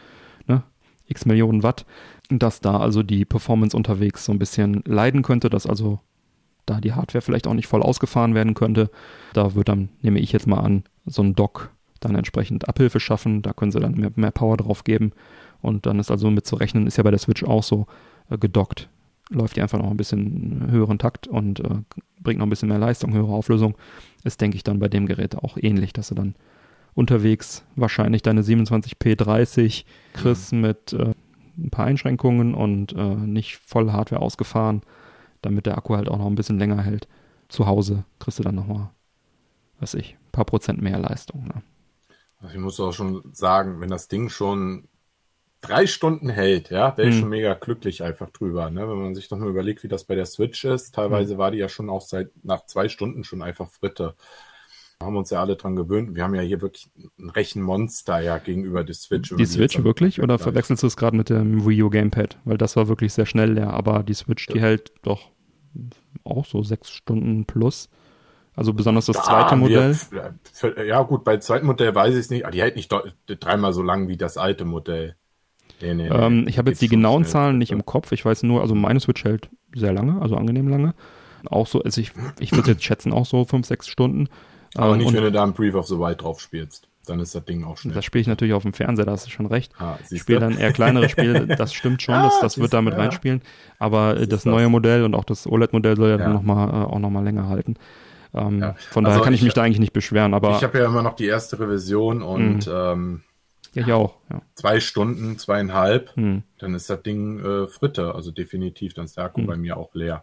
x Millionen Watt, dass da also die Performance unterwegs so ein bisschen leiden könnte, dass also da die Hardware vielleicht auch nicht voll ausgefahren werden könnte. Da wird dann, nehme ich jetzt mal an, so ein Dock dann entsprechend Abhilfe schaffen. Da können sie dann mehr Power drauf geben. Und dann ist also mit zu rechnen, ist ja bei der Switch auch so gedockt. Läuft die einfach noch ein bisschen höheren Takt und bringt noch ein bisschen mehr Leistung, höhere Auflösung. Ist, denke ich, dann bei dem Gerät auch ähnlich, dass du dann unterwegs wahrscheinlich deine 27p30 kriegst mit ein paar Einschränkungen und nicht voll Hardware ausgefahren, damit der Akku halt auch noch ein bisschen länger hält. Zu Hause kriegst du dann nochmal, ein paar Prozent mehr Leistung. Ne? Also ich muss auch schon sagen, wenn das Ding schon 3 Stunden hält, ja, wäre ich schon mega glücklich einfach drüber. Ne? Wenn man sich doch mal überlegt, wie das bei der Switch ist. Teilweise war die ja schon auch nach 2 Stunden schon einfach Fritte. Da haben wir uns ja alle dran gewöhnt. Wir haben ja hier wirklich ein Rechenmonster ja gegenüber der Switch. Die Switch wirklich? Oder verwechselst du es gerade mit dem Wii U Gamepad? Weil das war wirklich sehr schnell leer. Aber die Switch, die hält doch auch so 6 Stunden plus. Also besonders das zweite Modell. Ja gut, bei zweiten Modell weiß ich es nicht. Aber die hält nicht dreimal so lang wie das alte Modell. Nee, ich habe jetzt die genauen Zahlen nicht im Kopf. Ich weiß nur, also meine Switch hält sehr lange, also angenehm lange. Auch so, also ich würde jetzt schätzen, auch so 5, 6 Stunden. Aber nicht, wenn du da einen Brief of the Wild drauf spielst. dann ist das Ding auch schnell. Das spiele ich natürlich auf dem Fernseher, da hast du schon recht. Ich spiele dann eher kleinere Spiele, das stimmt schon, das wird damit reinspielen. Aber das neue Modell und auch das OLED-Modell soll ja dann auch nochmal länger halten. Von daher kann ich mich da eigentlich nicht beschweren. Aber ich habe ja immer noch die erste Revision und ich auch. Ja. 2 Stunden, 2,5, dann ist das Ding fritter, also definitiv, dann ist der Akku bei mir auch leer.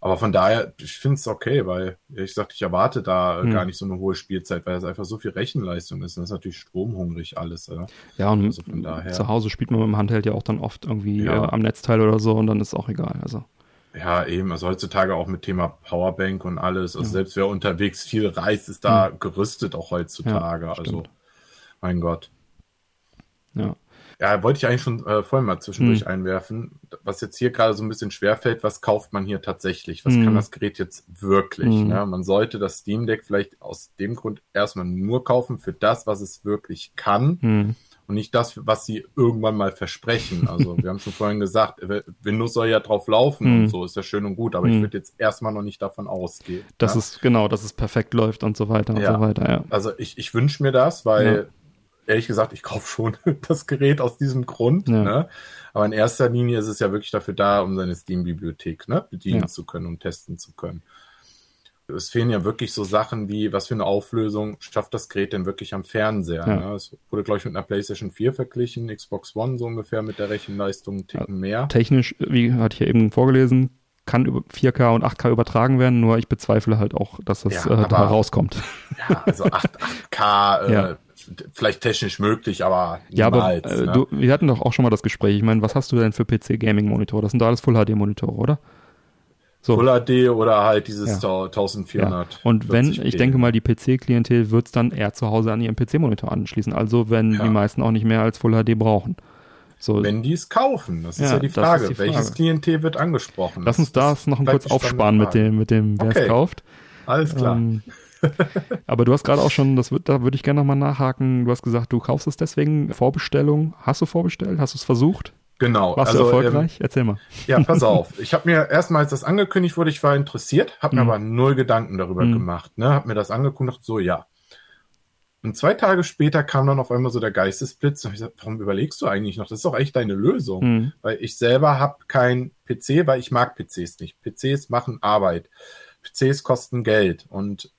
Aber von daher, ich finde es okay, weil ich erwarte da gar nicht so eine hohe Spielzeit, weil das einfach so viel Rechenleistung ist. Und das ist natürlich stromhungrig alles. Oder? Ja, und also von daher, zu Hause spielt man mit dem Handheld ja auch dann oft irgendwie am Netzteil oder so und dann ist es auch egal. Also. Ja, eben. Also heutzutage auch mit Thema Powerbank und alles. Also selbst wer unterwegs viel reist, ist da gerüstet auch heutzutage. Ja, also, mein Gott. Ja. Ja, wollte ich eigentlich schon vorhin mal zwischendurch einwerfen, was jetzt hier gerade so ein bisschen schwerfällt, was kauft man hier tatsächlich? Was kann das Gerät jetzt wirklich? Ne? Man sollte das Steam Deck vielleicht aus dem Grund erstmal nur kaufen für das, was es wirklich kann und nicht das, was sie irgendwann mal versprechen. Also wir haben schon vorhin gesagt, Windows soll ja drauf laufen und so, ist ja schön und gut, aber ich würde jetzt erstmal noch nicht davon ausgehen. Das ist genau, dass es perfekt läuft und so weiter und so weiter, ja. Also ich wünsche mir das, weil ehrlich gesagt, ich kaufe schon das Gerät aus diesem Grund. Ja. Ne? Aber in erster Linie ist es ja wirklich dafür da, um seine Steam-Bibliothek bedienen zu können und testen zu können. Es fehlen ja wirklich so Sachen wie, was für eine Auflösung schafft das Gerät denn wirklich am Fernseher? Ja. Ne? Es wurde, glaube ich, mit einer PlayStation 4 verglichen, Xbox One so ungefähr mit der Rechenleistung einen Ticken mehr. Technisch, wie hatte ich ja eben vorgelesen, kann 4K und 8K übertragen werden, nur ich bezweifle halt auch, dass das da rauskommt. Ja, also 8K vielleicht technisch möglich, aber niemals. Ja, aber wir hatten doch auch schon mal das Gespräch. Ich meine, was hast du denn für PC-Gaming-Monitore? Das sind da alles Full-HD-Monitore, oder? So. Full HD oder halt dieses 1400. Ja. Und wenn, ich denke mal, die PC-Klientel wird es dann eher zu Hause an ihren PC-Monitor anschließen. Also wenn die meisten auch nicht mehr als Full HD brauchen. So. Wenn die es kaufen, das ist die Frage. Welches Klientel wird angesprochen? Lass uns das noch kurz aufsparen mit dem wer es kauft. Alles klar. Aber du hast gerade auch schon, da würde ich gerne nochmal nachhaken, du hast gesagt, du kaufst es deswegen, Vorbestellung, hast du vorbestellt, hast du es versucht? Genau. Warst du erfolgreich? Erzähl mal. Ja, pass auf, ich habe mir erstmal, als das angekündigt wurde, ich war interessiert, habe mir aber null Gedanken darüber gemacht, ne? Habe mir das angeguckt und dachte so, Und 2 Tage später kam dann auf einmal so der Geistesblitz und ich gesagt, warum überlegst du eigentlich noch? Das ist doch echt deine Lösung, weil ich selber habe kein PC, weil ich mag PCs nicht. PCs machen Arbeit, PCs kosten Geld und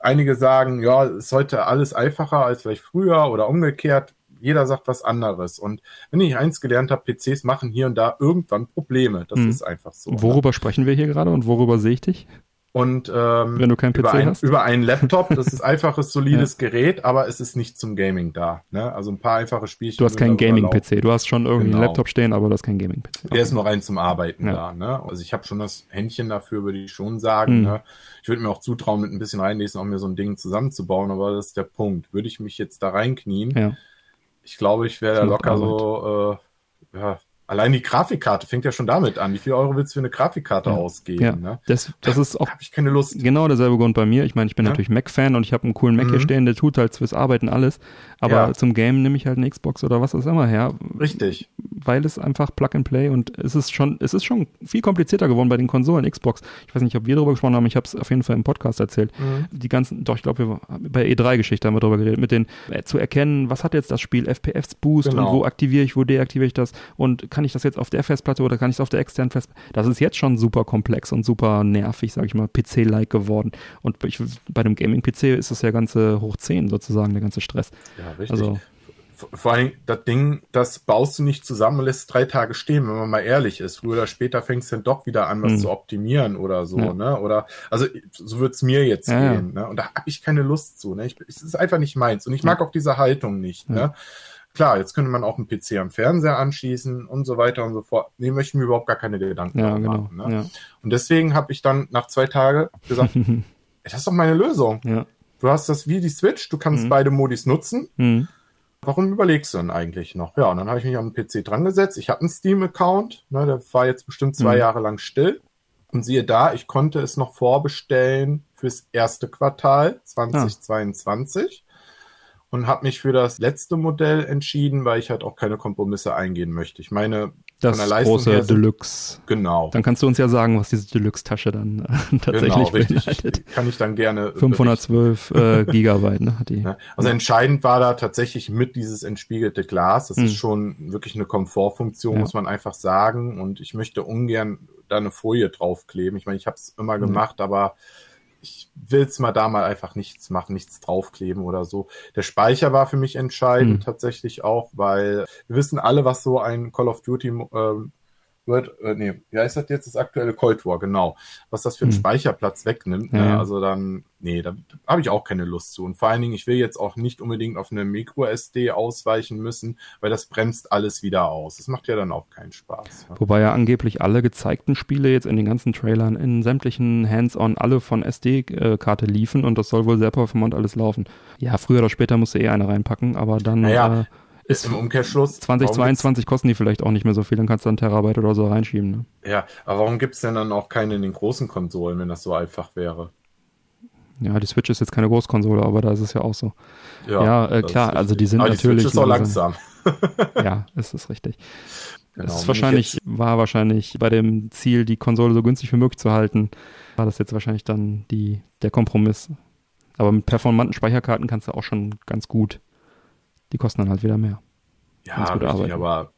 einige sagen, ja, ist heute alles einfacher als vielleicht früher oder umgekehrt. Jeder sagt was anderes. Und wenn ich eins gelernt habe, PCs machen hier und da irgendwann Probleme. Das ist einfach so. Worüber sprechen wir hier gerade und worüber sehe ich dich? Und wenn du keinen PC hast? Über einen Laptop. Das ist einfaches, solides Gerät, aber es ist nicht zum Gaming da. Ne? Also ein paar einfache Spielchen. Du hast keinen Gaming-PC. Du hast schon irgendwie einen Laptop stehen, aber du hast keinen Gaming-PC. Der ist nur rein zum Arbeiten da. Ne? Also ich habe schon das Händchen dafür, würde ich schon sagen. Ne? Ich würde mir auch zutrauen, mit ein bisschen reinlesen, auch mir so ein Ding zusammenzubauen, aber das ist der Punkt. Würde ich mich jetzt da reinknien? Ja. Ich glaube, ich wäre da locker so... Allein die Grafikkarte fängt ja schon damit an. Wie viel Euro willst du für eine Grafikkarte ausgeben? Ja, ne? Das ist auch. Da habe ich keine Lust. Genau derselbe Grund bei mir. Ich meine, ich bin natürlich Mac-Fan und ich habe einen coolen Mac hier stehen, der tut halt fürs Arbeiten alles. Aber zum Game nehme ich halt eine Xbox oder was auch immer her. Richtig. Weil es einfach Plug and Play und es ist schon viel komplizierter geworden bei den Konsolen. Xbox. Ich weiß nicht, ob wir darüber gesprochen haben. Ich habe es auf jeden Fall im Podcast erzählt. Ich glaube, wir haben bei E3-Geschichte haben wir darüber geredet, mit den zu erkennen, was hat jetzt das Spiel FPS-Boost und wo aktiviere ich, wo deaktiviere ich das und kann ich das jetzt auf der Festplatte oder kann ich es auf der externen Festplatte? Das ist jetzt schon super komplex und super nervig, sage ich mal, PC-like geworden. Und bei einem Gaming-PC ist das ja ganze hoch 10 sozusagen, der ganze Stress. Ja, richtig. Also, vor allem das Ding, das baust du nicht zusammen und lässt 3 Tage stehen, wenn man mal ehrlich ist. Früher oder später fängst du dann doch wieder an, was zu optimieren oder so. Ja. Ne? Oder also so wird es mir jetzt gehen. Ne? Und da habe ich keine Lust zu. Ne? Es ist einfach nicht meins. Und ich mag auch diese Haltung nicht. Ja. Ne? Klar, jetzt könnte man auch einen PC am Fernseher anschließen und so weiter und so fort. Nee, möchte ich mir überhaupt gar keine Gedanken machen. Ne? Ja. Und deswegen habe ich dann nach 2 Tagen gesagt, ey, das ist doch meine Lösung. Ja. Du hast das wie die Switch, du kannst beide Modis nutzen. Warum überlegst du denn eigentlich noch? Ja, und dann habe ich mich am PC dran gesetzt. Ich habe einen Steam-Account, ne, der war jetzt bestimmt 2 Jahre lang still. Und siehe da, ich konnte es noch vorbestellen fürs erste Quartal 2022. Und habe mich für das letzte Modell entschieden, weil ich halt auch keine Kompromisse eingehen möchte. Ich meine, Das große Deluxe. Genau. Dann kannst du uns ja sagen, was diese Deluxe-Tasche dann tatsächlich beinhaltet. Kann ich dann gerne. 512 Gigabyte, ne, hat die. Also entscheidend war da tatsächlich mit dieses entspiegelte Glas. Das ist schon wirklich eine Komfortfunktion, muss man einfach sagen. Und ich möchte ungern da eine Folie draufkleben. Ich meine, ich habe es immer gemacht, aber ich will es mal da einfach nichts machen, nichts draufkleben oder so. Der Speicher war für mich entscheidend tatsächlich auch, weil wir wissen alle, was so ein Call of Duty wie heißt das jetzt, das aktuelle Cold War, genau, was das für einen Speicherplatz wegnimmt. Ja. Ne? Also dann, da habe ich auch keine Lust zu. Und vor allen Dingen, ich will jetzt auch nicht unbedingt auf eine Micro-SD ausweichen müssen, weil das bremst alles wieder aus. Das macht ja dann auch keinen Spaß. Ne? Wobei ja angeblich alle gezeigten Spiele jetzt in den ganzen Trailern, in sämtlichen Hands-on, alle von SD-Karte liefen und das soll wohl sehr performant alles laufen. Ja, früher oder später musst du eine reinpacken, aber dann... Naja. Ist im Umkehrschluss. 2022 kosten die vielleicht auch nicht mehr so viel, dann kannst du einen Terabyte oder so reinschieben. Ne? Ja, aber warum gibt es denn dann auch keine in den großen Konsolen, wenn das so einfach wäre? Ja, die Switch ist jetzt keine Großkonsole, aber da ist es ja auch so. Ja, klar, also die sind aber natürlich... Die Switch ist auch langsam. Ja, es ist richtig. Genau, es ist wahrscheinlich bei dem Ziel, die Konsole so günstig wie möglich zu halten, war das jetzt wahrscheinlich dann der Kompromiss. Aber mit performanten Speicherkarten kannst du auch schon ganz gut... Die kosten dann halt wieder mehr. Ja, richtig, arbeiten. Aber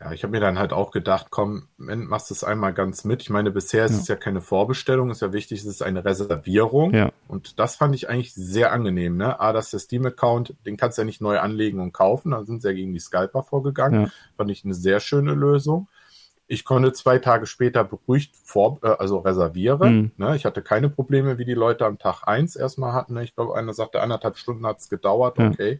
ja, ich habe mir dann halt auch gedacht, komm, machst es einmal ganz mit. Ich meine, bisher ist es ja keine Vorbestellung, ist ja wichtig, es ist eine Reservierung. Ja. Und das fand ich eigentlich sehr angenehm. Ne? A, dass der Steam-Account, den kannst du ja nicht neu anlegen und kaufen, dann sind sie ja gegen die Scalper vorgegangen. Ja. Fand ich eine sehr schöne Lösung. Ich konnte 2 Tage später beruhigt reservieren. Ne? Ich hatte keine Probleme, wie die Leute am Tag 1 erstmal hatten. Ne? Ich glaube, einer sagte, 1,5 Stunden hat es gedauert, okay.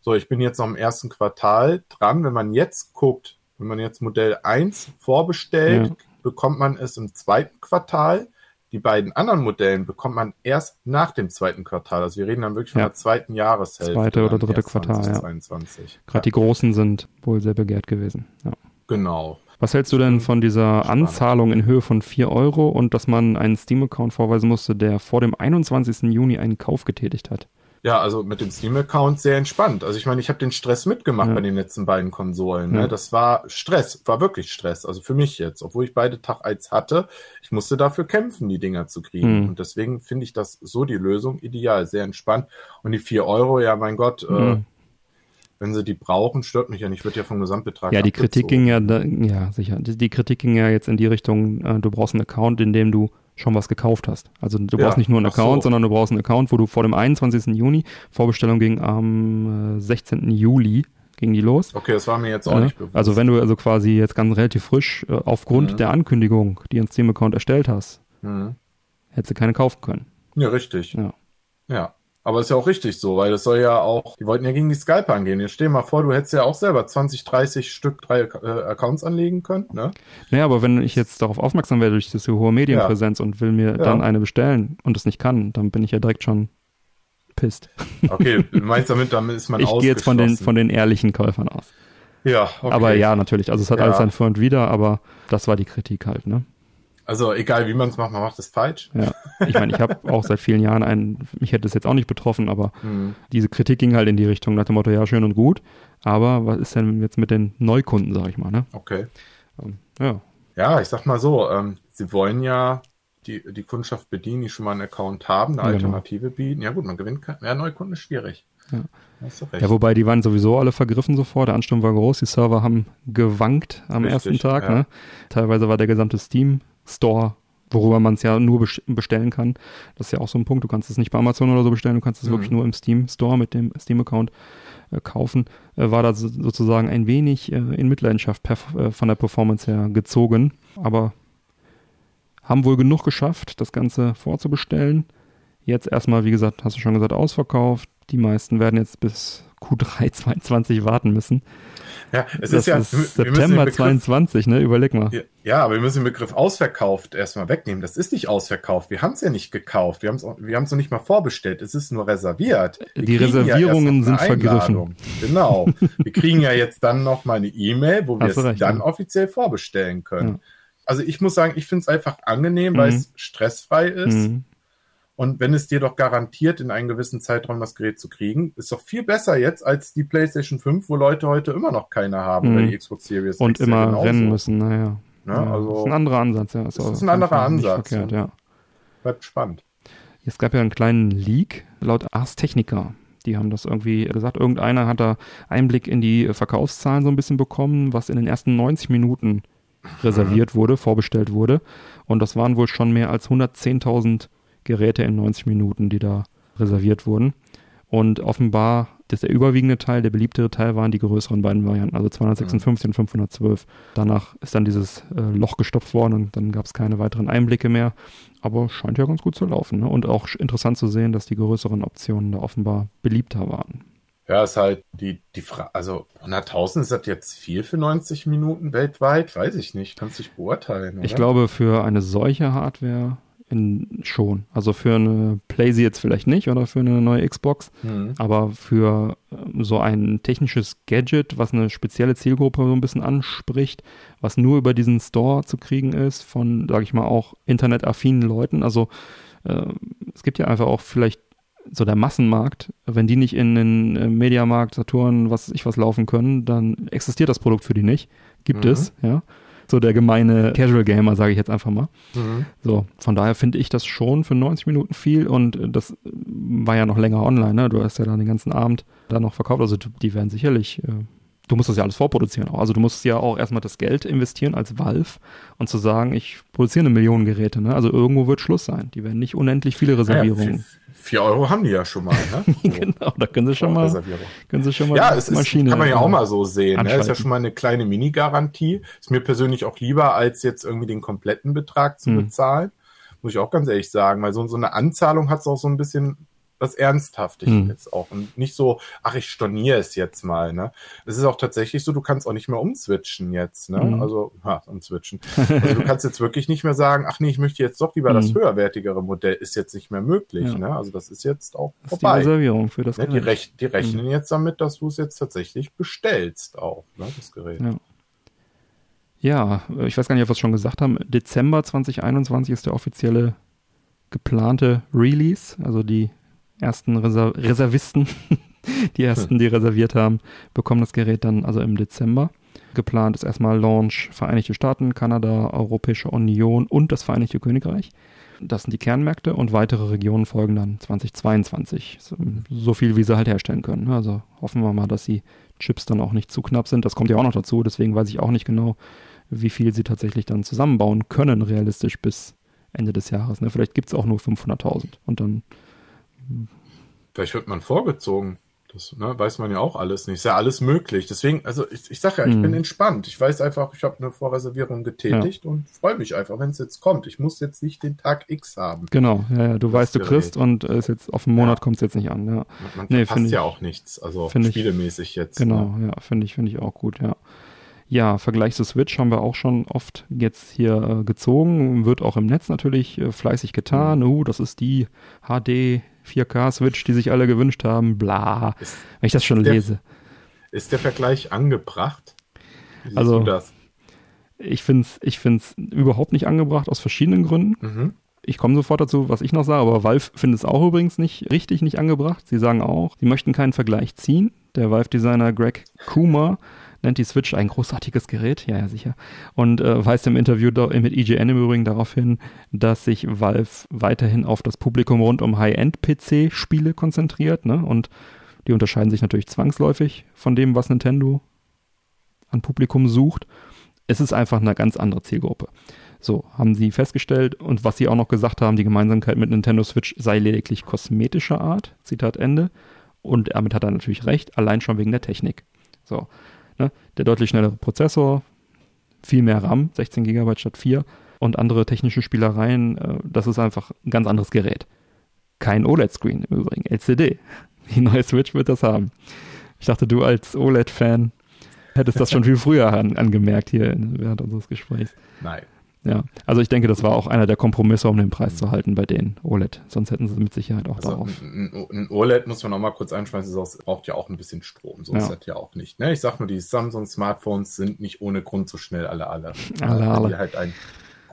So, ich bin jetzt noch im ersten Quartal dran. Wenn man jetzt guckt, wenn man jetzt Modell 1 vorbestellt, bekommt man es im zweiten Quartal. Die beiden anderen Modellen bekommt man erst nach dem zweiten Quartal. Also wir reden dann wirklich von der zweiten Jahreshälfte. Zweite oder dritte Quartal, 2022. Gerade die großen sind wohl sehr begehrt gewesen. Ja. Genau. Was hältst du denn von dieser Anzahlung in Höhe von 4 € und dass man einen Steam-Account vorweisen musste, der vor dem 21. Juni einen Kauf getätigt hat? Ja, also mit dem Steam-Account sehr entspannt. Also ich meine, ich habe den Stress mitgemacht bei den letzten beiden Konsolen. Ne? Das war Stress, war wirklich Stress. Also für mich jetzt, obwohl ich beide Tag eins hatte, ich musste dafür kämpfen, die Dinger zu kriegen. Und deswegen finde ich das so die Lösung ideal, sehr entspannt. Und die 4 €, ja mein Gott, wenn sie die brauchen, stört mich ja nicht, wird ja vom Gesamtbetrag abgezogen. Die Kritik ging ja jetzt in die Richtung, du brauchst einen Account, in dem du schon was gekauft hast. Also du brauchst nicht nur einen Account, sondern du brauchst einen Account, wo du vor dem 21. Juni, Vorbestellung ging am 16. Juli, ging die los. Okay, das war mir jetzt auch nicht bewusst. Also wenn du also quasi jetzt ganz relativ frisch aufgrund der Ankündigung, die einen Steam-Account erstellt hast, hättest du keine kaufen können. Ja, richtig. Ja. Aber ist ja auch richtig so, weil das soll ja auch, die wollten ja gegen die Scalper angehen. Jetzt stell dir mal vor, du hättest ja auch selber 20, 30 Stück 3 Accounts anlegen können, ne? Naja, aber wenn ich jetzt darauf aufmerksam werde, durch diese hohe Medienpräsenz und will mir dann eine bestellen und es nicht kann, dann bin ich ja direkt schon pisst. Okay, du meinst damit ist man ausgeschlossen. Ich gehe jetzt von den ehrlichen Käufern aus. Ja, okay. Aber ja, natürlich, also es hat alles sein Vor und Wider, aber das war die Kritik halt, ne? Also egal, wie man es macht, man macht es falsch. Ja, ich meine, ich habe auch seit vielen Jahren mich hätte es jetzt auch nicht betroffen, aber diese Kritik ging halt in die Richtung nach dem Motto, ja, schön und gut, aber was ist denn jetzt mit den Neukunden, sag ich mal, ne? Okay. Ja, ich sag mal so, sie wollen ja die Kundschaft bedienen, die schon mal einen Account haben, eine Alternative bieten. Ja gut, man gewinnt keinen, Neukunden ist schwierig. Ja. Hast du recht. Ja, wobei die waren sowieso alle vergriffen sofort, der Ansturm war groß, die Server haben gewankt am ersten Tag, ne? Teilweise war der gesamte Steam Store, worüber man es ja nur bestellen kann. Das ist ja auch so ein Punkt. Du kannst es nicht bei Amazon oder so bestellen, du kannst es wirklich nur im Steam Store mit dem Steam-Account kaufen. War da sozusagen ein wenig in Mitleidenschaft von der Performance her gezogen. Aber haben wohl genug geschafft, das Ganze vorzubestellen. Jetzt erstmal, wie gesagt, hast du schon gesagt, ausverkauft. Die meisten werden jetzt bis Q3 22 warten müssen. Ja, ist September Begriff, 22, ne? Überleg mal. Ja, aber wir müssen den Begriff ausverkauft erstmal wegnehmen. Das ist nicht ausverkauft. Wir haben es ja nicht gekauft. Wir haben es noch nicht mal vorbestellt. Es ist nur reserviert. Die Reservierungen sind vergriffen. Genau. Wir kriegen ja jetzt dann noch mal eine E-Mail, wo wir es dann offiziell vorbestellen können. Ja. Also ich muss sagen, ich finde es einfach angenehm, weil es stressfrei ist. Und wenn es dir doch garantiert, in einem gewissen Zeitraum das Gerät zu kriegen, ist doch viel besser jetzt als die PlayStation 5, wo Leute heute immer noch keine haben, weil die Xbox Series und immer genauso rennen müssen, naja. Ne? Ja, also, das ist ein anderer Ansatz, ja. Das ist ein anderer Ansatz. Verkehrt, ja. Bleibt spannend. Es gab ja einen kleinen Leak laut Ars Technica. Die haben das irgendwie gesagt, irgendeiner hat da Einblick in die Verkaufszahlen so ein bisschen bekommen, was in den ersten 90 Minuten reserviert wurde, vorbestellt wurde. Und das waren wohl schon mehr als 110.000 Geräte in 90 Minuten, die da reserviert wurden. Und offenbar, das der überwiegende Teil, der beliebtere Teil waren die größeren beiden Varianten, also 256 und 512. Danach ist dann dieses Loch gestopft worden und dann gab es keine weiteren Einblicke mehr. Aber scheint ja ganz gut zu laufen. Ne? Und auch interessant zu sehen, dass die größeren Optionen da offenbar beliebter waren. Ja, ist halt die Frage, also 100.000 ist das jetzt viel für 90 Minuten weltweit? Weiß ich nicht, kannst du dich beurteilen, oder? Ich glaube, für eine solche Hardware schon. Also für eine PlayStation jetzt vielleicht nicht oder für eine neue Xbox, aber für so ein technisches Gadget, was eine spezielle Zielgruppe so ein bisschen anspricht, was nur über diesen Store zu kriegen ist von, sag ich mal, auch internetaffinen Leuten. Also es gibt ja einfach auch vielleicht so der Massenmarkt, wenn die nicht in den Mediamarkt, Saturn, was laufen können, dann existiert das Produkt für die nicht. Gibt es, ja. So der gemeine Casual Gamer, sage ich jetzt einfach mal. So, von daher finde ich das schon für 90 Minuten viel und das war ja noch länger online, ne? Du hast ja dann den ganzen Abend da noch verkauft, also die werden sicherlich, du musst das ja alles vorproduzieren auch, also du musst ja auch erstmal das Geld investieren als Valve und zu sagen, ich produziere 1 Million Geräte, ne? Also irgendwo wird Schluss sein, die werden nicht unendlich viele Reservierungen. 4 Euro haben die ja schon mal, ne? So. Genau, da können sie schon mal ja, es Maschine ist, kann man ja auch mal so sehen, ne? Ist ja schon mal eine kleine Mini-Garantie. Ist mir persönlich auch lieber, als jetzt irgendwie den kompletten Betrag zu bezahlen. Muss ich auch ganz ehrlich sagen, weil so eine Anzahlung hat es auch so ein bisschen was Ernsthaftes jetzt auch. Und nicht so, ach, ich storniere es jetzt mal, ne? Es ist auch tatsächlich so, du kannst auch nicht mehr umswitchen jetzt, ne? Also du kannst jetzt wirklich nicht mehr sagen, ach nee, ich möchte jetzt doch lieber das höherwertigere Modell, ist jetzt nicht mehr möglich, ne? Also das ist jetzt auch vorbei. Das ist die Reservierung für das Gerät. Ne? Die rechnen jetzt damit, dass du es jetzt tatsächlich bestellst auch, ne? Das Gerät. Ja, ich weiß gar nicht, ob wir es schon gesagt haben. Dezember 2021 ist der offizielle geplante Release, also die ersten Reservisten, die ersten, die reserviert haben, bekommen das Gerät dann also im Dezember. Geplant ist erstmal Launch Vereinigte Staaten, Kanada, Europäische Union und das Vereinigte Königreich. Das sind die Kernmärkte und weitere Regionen folgen dann 2022. So viel, wie sie halt herstellen können. Also hoffen wir mal, dass die Chips dann auch nicht zu knapp sind. Das kommt ja auch noch dazu, deswegen weiß ich auch nicht genau, wie viel sie tatsächlich dann zusammenbauen können, realistisch bis Ende des Jahres. Ne? Vielleicht gibt es auch nur 500.000 und dann vielleicht wird man vorgezogen. Das, ne, weiß man ja auch alles nicht. Ist ja alles möglich. Deswegen, also ich sage ja, ich bin entspannt. Ich weiß einfach, ich habe eine Vorreservierung getätigt und freue mich einfach, wenn es jetzt kommt. Ich muss jetzt nicht den Tag X haben. Genau, ja, du weißt, du kriegst und ist jetzt auf einen Monat kommt es jetzt nicht an. Ja. Man verpasst ja auch nichts, also spielemäßig jetzt. Genau, ne? Ja, finde ich auch gut, ja. Ja, Vergleich zu Switch haben wir auch schon oft jetzt hier gezogen. Wird auch im Netz natürlich fleißig getan. Das ist die HD 4K Switch, die sich alle gewünscht haben. Bla, wenn ich das schon lese. Ist der Vergleich angebracht? Wie siehst du das? Ich find's überhaupt nicht angebracht, aus verschiedenen Gründen. Ich komme sofort dazu, was ich noch sage, aber Valve findet es auch übrigens nicht richtig, nicht angebracht. Sie sagen auch, sie möchten keinen Vergleich ziehen. Der Valve-Designer Greg Coomer nennt die Switch ein großartiges Gerät, ja, sicher, und weist im Interview mit IGN im Übrigen darauf hin, dass sich Valve weiterhin auf das Publikum rund um High-End-PC-Spiele konzentriert, ne? Und die unterscheiden sich natürlich zwangsläufig von dem, was Nintendo an Publikum sucht. Es ist einfach eine ganz andere Zielgruppe. So, haben sie festgestellt, und was sie auch noch gesagt haben, die Gemeinsamkeit mit Nintendo Switch sei lediglich kosmetischer Art, Zitat Ende, und damit hat er natürlich recht, allein schon wegen der Technik. So, ne? Der deutlich schnellere Prozessor, viel mehr RAM, 16 GB statt 4 und andere technische Spielereien, das ist einfach ein ganz anderes Gerät. Kein OLED-Screen im Übrigen, LCD. Die neue Switch wird das haben. Ich dachte, du als OLED-Fan hättest das schon viel früher angemerkt hier während unseres Gesprächs. Nein. Ja, also ich denke, das war auch einer der Kompromisse, um den Preis zu halten bei den OLED. Sonst hätten sie mit Sicherheit auch also darauf. Ein OLED, muss man auch mal kurz einschmeißen, es braucht ja auch ein bisschen Strom. So ist das ja auch nicht. Ne? Ich sag mal, die Samsung-Smartphones sind nicht ohne Grund so schnell alle. Die halt einen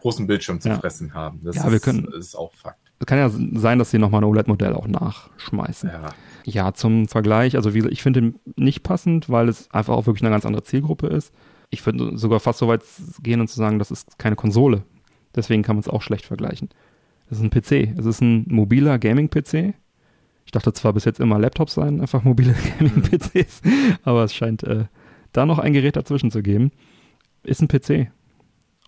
großen Bildschirm zu fressen haben. Das ist auch Fakt. kann ja sein, dass sie nochmal ein OLED-Modell auch nachschmeißen. Ja. Ja, zum Vergleich, also wie gesagt, ich finde ihn nicht passend, weil es einfach auch wirklich eine ganz andere Zielgruppe ist. Ich würde sogar fast so weit gehen und zu sagen, das ist keine Konsole. Deswegen kann man es auch schlecht vergleichen. Es ist ein PC. Es ist ein mobiler Gaming-PC. Ich dachte zwar bis jetzt immer Laptops seien einfach mobile Gaming-PCs, aber es scheint da noch ein Gerät dazwischen zu geben. Ist ein PC.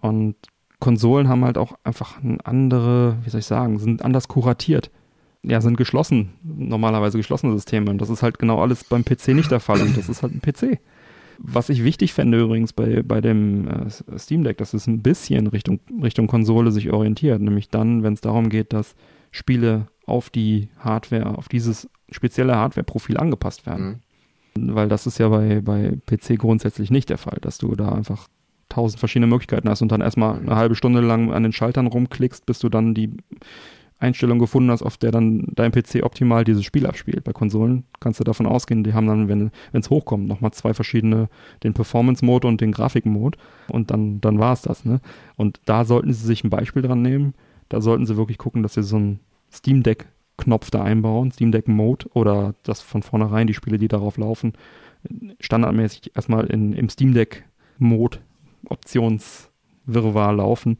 Und Konsolen haben halt auch einfach eine andere, wie soll ich sagen, sind anders kuratiert. Ja, sind geschlossen, normalerweise geschlossene Systeme. Und das ist halt genau alles beim PC nicht der Fall. Und das ist halt ein PC. Was ich wichtig fände übrigens bei dem Steam Deck, dass es ein bisschen Richtung Konsole sich orientiert. Nämlich dann, wenn es darum geht, dass Spiele auf die Hardware, auf dieses spezielle Hardware-Profil angepasst werden. Mhm. Weil das ist ja bei PC grundsätzlich nicht der Fall, dass du da einfach 1000 verschiedene Möglichkeiten hast und dann erstmal eine halbe Stunde lang an den Schaltern rumklickst, bis du dann die Einstellung gefunden hast, auf der dann dein PC optimal dieses Spiel abspielt. Bei Konsolen kannst du davon ausgehen, die haben dann, wenn es hochkommt, nochmal zwei verschiedene, den Performance-Mode und den Grafik-Mode und dann war es das, ne? Und da sollten sie sich ein Beispiel dran nehmen, da sollten sie wirklich gucken, dass sie so einen Steam Deck-Knopf da einbauen, Steam Deck-Mode oder dass von vornherein die Spiele, die darauf laufen, standardmäßig erstmal im Steam Deck-Mode Optionswirrwarr laufen,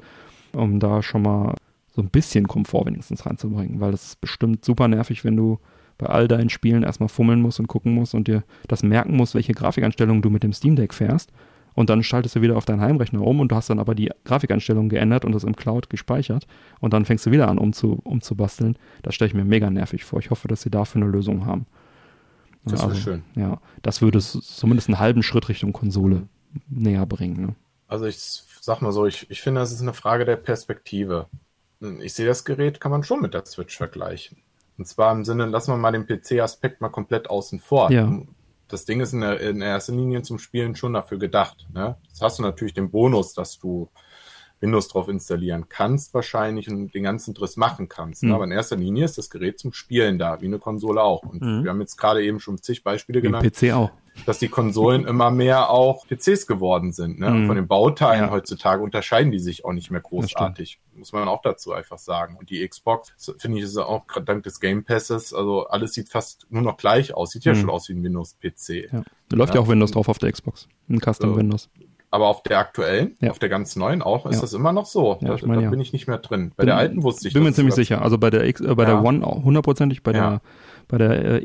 um da schon mal so ein bisschen Komfort wenigstens reinzubringen, weil das ist bestimmt super nervig, wenn du bei all deinen Spielen erstmal fummeln musst und gucken musst und dir das merken musst, welche Grafikeinstellungen du mit dem Steam Deck fährst und dann schaltest du wieder auf deinen Heimrechner um und du hast dann aber die Grafikeinstellungen geändert und das im Cloud gespeichert und dann fängst du wieder an umzubasteln. Das stelle ich mir mega nervig vor. Ich hoffe, dass sie dafür eine Lösung haben. Das wäre schön. Ja, das würde zumindest einen halben Schritt Richtung Konsole näher bringen. Ne? Also ich sag mal so, ich finde, das ist eine Frage der Perspektive. Ich sehe, das Gerät kann man schon mit der Switch vergleichen. Und zwar im Sinne, lassen wir mal den PC-Aspekt mal komplett außen vor. Ja. Das Ding ist in erster Linie zum Spielen schon dafür gedacht. Ne? Jetzt hast du natürlich den Bonus, dass du Windows drauf installieren kannst wahrscheinlich und den ganzen Driss machen kannst. Mhm. Ne? Aber in erster Linie ist das Gerät zum Spielen da, wie eine Konsole auch. Und wir haben jetzt gerade eben schon zig Beispiele genannt. PC auch. Dass die Konsolen immer mehr auch PCs geworden sind. Ne? Von den Bauteilen heutzutage unterscheiden die sich auch nicht mehr großartig. Muss man auch dazu einfach sagen. Und die Xbox, finde ich, ist auch gerade dank des Game Passes, also alles sieht fast nur noch gleich aus. Sieht ja schon aus wie ein Windows-PC. Ja. Da läuft ja auch Windows drauf auf der Xbox. Ein Custom Windows. Aber auf der aktuellen, auf der ganz neuen auch, ist das immer noch so. Ja, da bin ich nicht mehr drin. Bei der alten wusste ich das. Bin mir ziemlich sicher. Also bei der der One auch hundertprozentig, bei der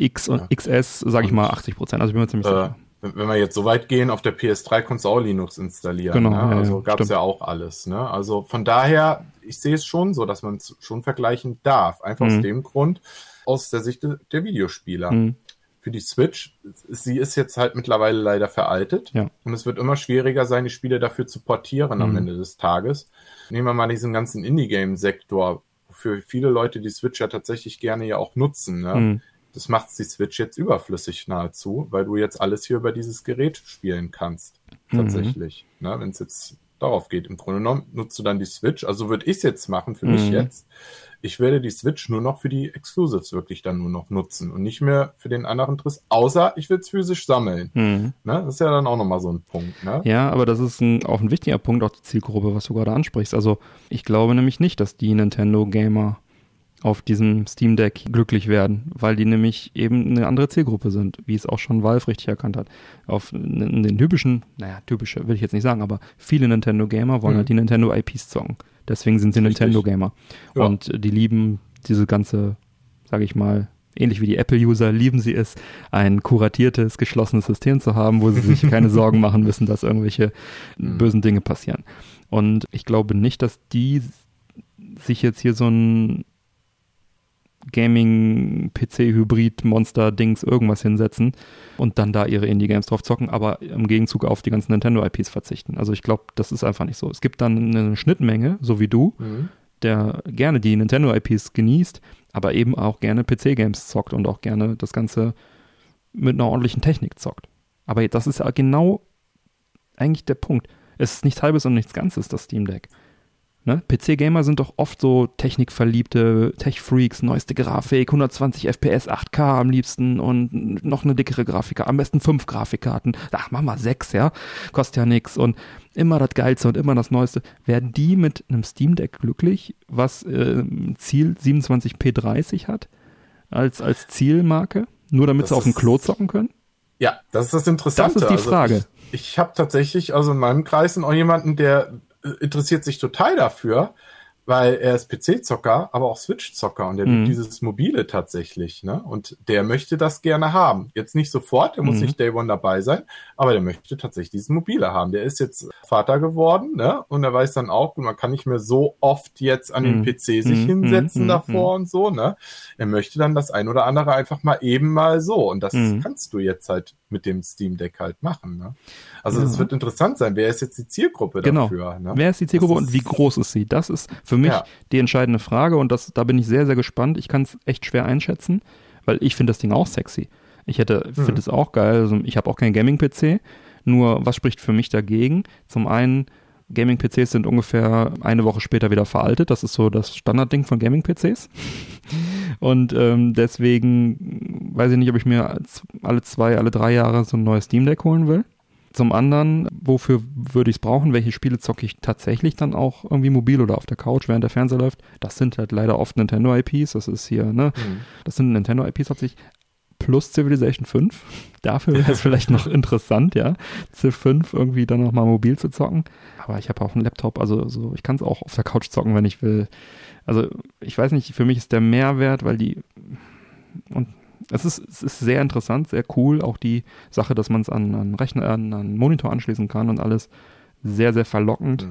X und XS, sage ich mal, 80%. Also ich bin mir ziemlich sicher. Wenn wir jetzt so weit gehen, auf der PS3 konntest du auch Linux installieren. Genau, ne? Also gab es ja auch alles. Ne? Also von daher, ich sehe es schon so, dass man es schon vergleichen darf. Einfach aus dem Grund, aus der Sicht der Videospieler. Für die Switch, sie ist jetzt halt mittlerweile leider veraltet. Ja. Und es wird immer schwieriger sein, die Spiele dafür zu portieren am Ende des Tages. Nehmen wir mal diesen ganzen Indie-Game-Sektor, wofür viele Leute die Switch ja tatsächlich gerne ja auch nutzen. Ne? Das macht die Switch jetzt überflüssig nahezu, weil du jetzt alles hier über dieses Gerät spielen kannst. Tatsächlich. Ne? Wenn es jetzt darauf geht. Im Grunde genommen nutzt du dann die Switch. Also würde ich es jetzt machen, für mich jetzt. Ich werde die Switch nur noch für die Exclusives wirklich dann nur noch nutzen und nicht mehr für den anderen Triss, außer ich will es physisch sammeln. Ne? Das ist ja dann auch nochmal so ein Punkt. Ne? Ja, aber das ist auch ein wichtiger Punkt, auch die Zielgruppe, was du gerade ansprichst. Also ich glaube nämlich nicht, dass die Nintendo-Gamer auf diesem Steam Deck glücklich werden, weil die nämlich eben eine andere Zielgruppe sind, wie es auch schon Valve richtig erkannt hat. Auf den typischen, typische will ich jetzt nicht sagen, aber viele Nintendo-Gamer wollen halt die Nintendo-IPs zocken. Deswegen sind sie Nintendo-Gamer. Ja. Und die lieben diese ganze, sage ich mal, ähnlich wie die Apple-User, lieben sie es, ein kuratiertes, geschlossenes System zu haben, wo sie sich keine Sorgen machen müssen, dass irgendwelche bösen Dinge passieren. Und ich glaube nicht, dass die sich jetzt hier so ein Gaming-PC-Hybrid-Monster-Dings irgendwas hinsetzen und dann da ihre Indie-Games drauf zocken, aber im Gegenzug auf die ganzen Nintendo-IPs verzichten. Also ich glaube, das ist einfach nicht so. Es gibt dann eine Schnittmenge, so wie du, der gerne die Nintendo-IPs genießt, aber eben auch gerne PC-Games zockt und auch gerne das Ganze mit einer ordentlichen Technik zockt. Aber das ist genau eigentlich der Punkt. Es ist nichts Halbes und nichts Ganzes, das Steam Deck. Ne? PC-Gamer sind doch oft so technikverliebte Tech-Freaks, neueste Grafik, 120 FPS, 8K am liebsten und noch eine dickere Grafikkarte, am besten 5 Grafikkarten, ach, mach mal 6, ja, kostet ja nichts und immer das Geilste und immer das Neueste. Werden die mit einem Steam Deck glücklich, was Ziel 27p30 hat, als Zielmarke, nur damit sie auf dem Klo zocken können? Ja, das ist das Interessante. Das ist die Frage. Also ich habe tatsächlich, also in meinem Kreis, auch jemanden, der interessiert sich total dafür, weil er ist PC-Zocker, aber auch Switch-Zocker und der liebt dieses Mobile tatsächlich, ne? Und der möchte das gerne haben. Jetzt nicht sofort, der muss nicht Day One dabei sein, aber der möchte tatsächlich dieses Mobile haben. Der ist jetzt Vater geworden, ne? Und er weiß dann auch, man kann nicht mehr so oft jetzt an den PC sich hinsetzen davor und so, ne? Er möchte dann das ein oder andere einfach mal eben mal so und das kannst du jetzt halt mit dem Steam Deck halt machen, ne? Also das wird interessant sein. Wer ist jetzt die Zielgruppe dafür? Ne? Wer ist die Zielgruppe und wie groß ist sie? Das ist für mich die entscheidende Frage und da bin ich sehr, sehr gespannt. Ich kann es echt schwer einschätzen, weil ich finde das Ding auch sexy. Ich finde es auch geil. Also ich habe auch keinen Gaming-PC, nur was spricht für mich dagegen? Zum einen, Gaming-PCs sind ungefähr eine Woche später wieder veraltet. Das ist so das Standardding von Gaming-PCs. Und deswegen weiß ich nicht, ob ich mir alle 3 Jahre so ein neues Steam Deck holen will. Zum anderen, wofür würde ich es brauchen? Welche Spiele zocke ich tatsächlich dann auch irgendwie mobil oder auf der Couch, während der Fernseher läuft? Das sind halt leider oft Nintendo-IPs. Das ist hier, ne? Das sind Nintendo-IPs hauptsächlich. Plus Civilization 5. Dafür wäre es vielleicht noch interessant, ja. Civ 5 irgendwie dann nochmal mobil zu zocken. Aber ich habe auch einen Laptop, also so, ich kann es auch auf der Couch zocken, wenn ich will. Also ich weiß nicht, für mich ist der Mehrwert, weil es ist sehr interessant, sehr cool, auch die Sache, dass man es an Rechner, an Monitor anschließen kann und alles sehr, sehr verlockend.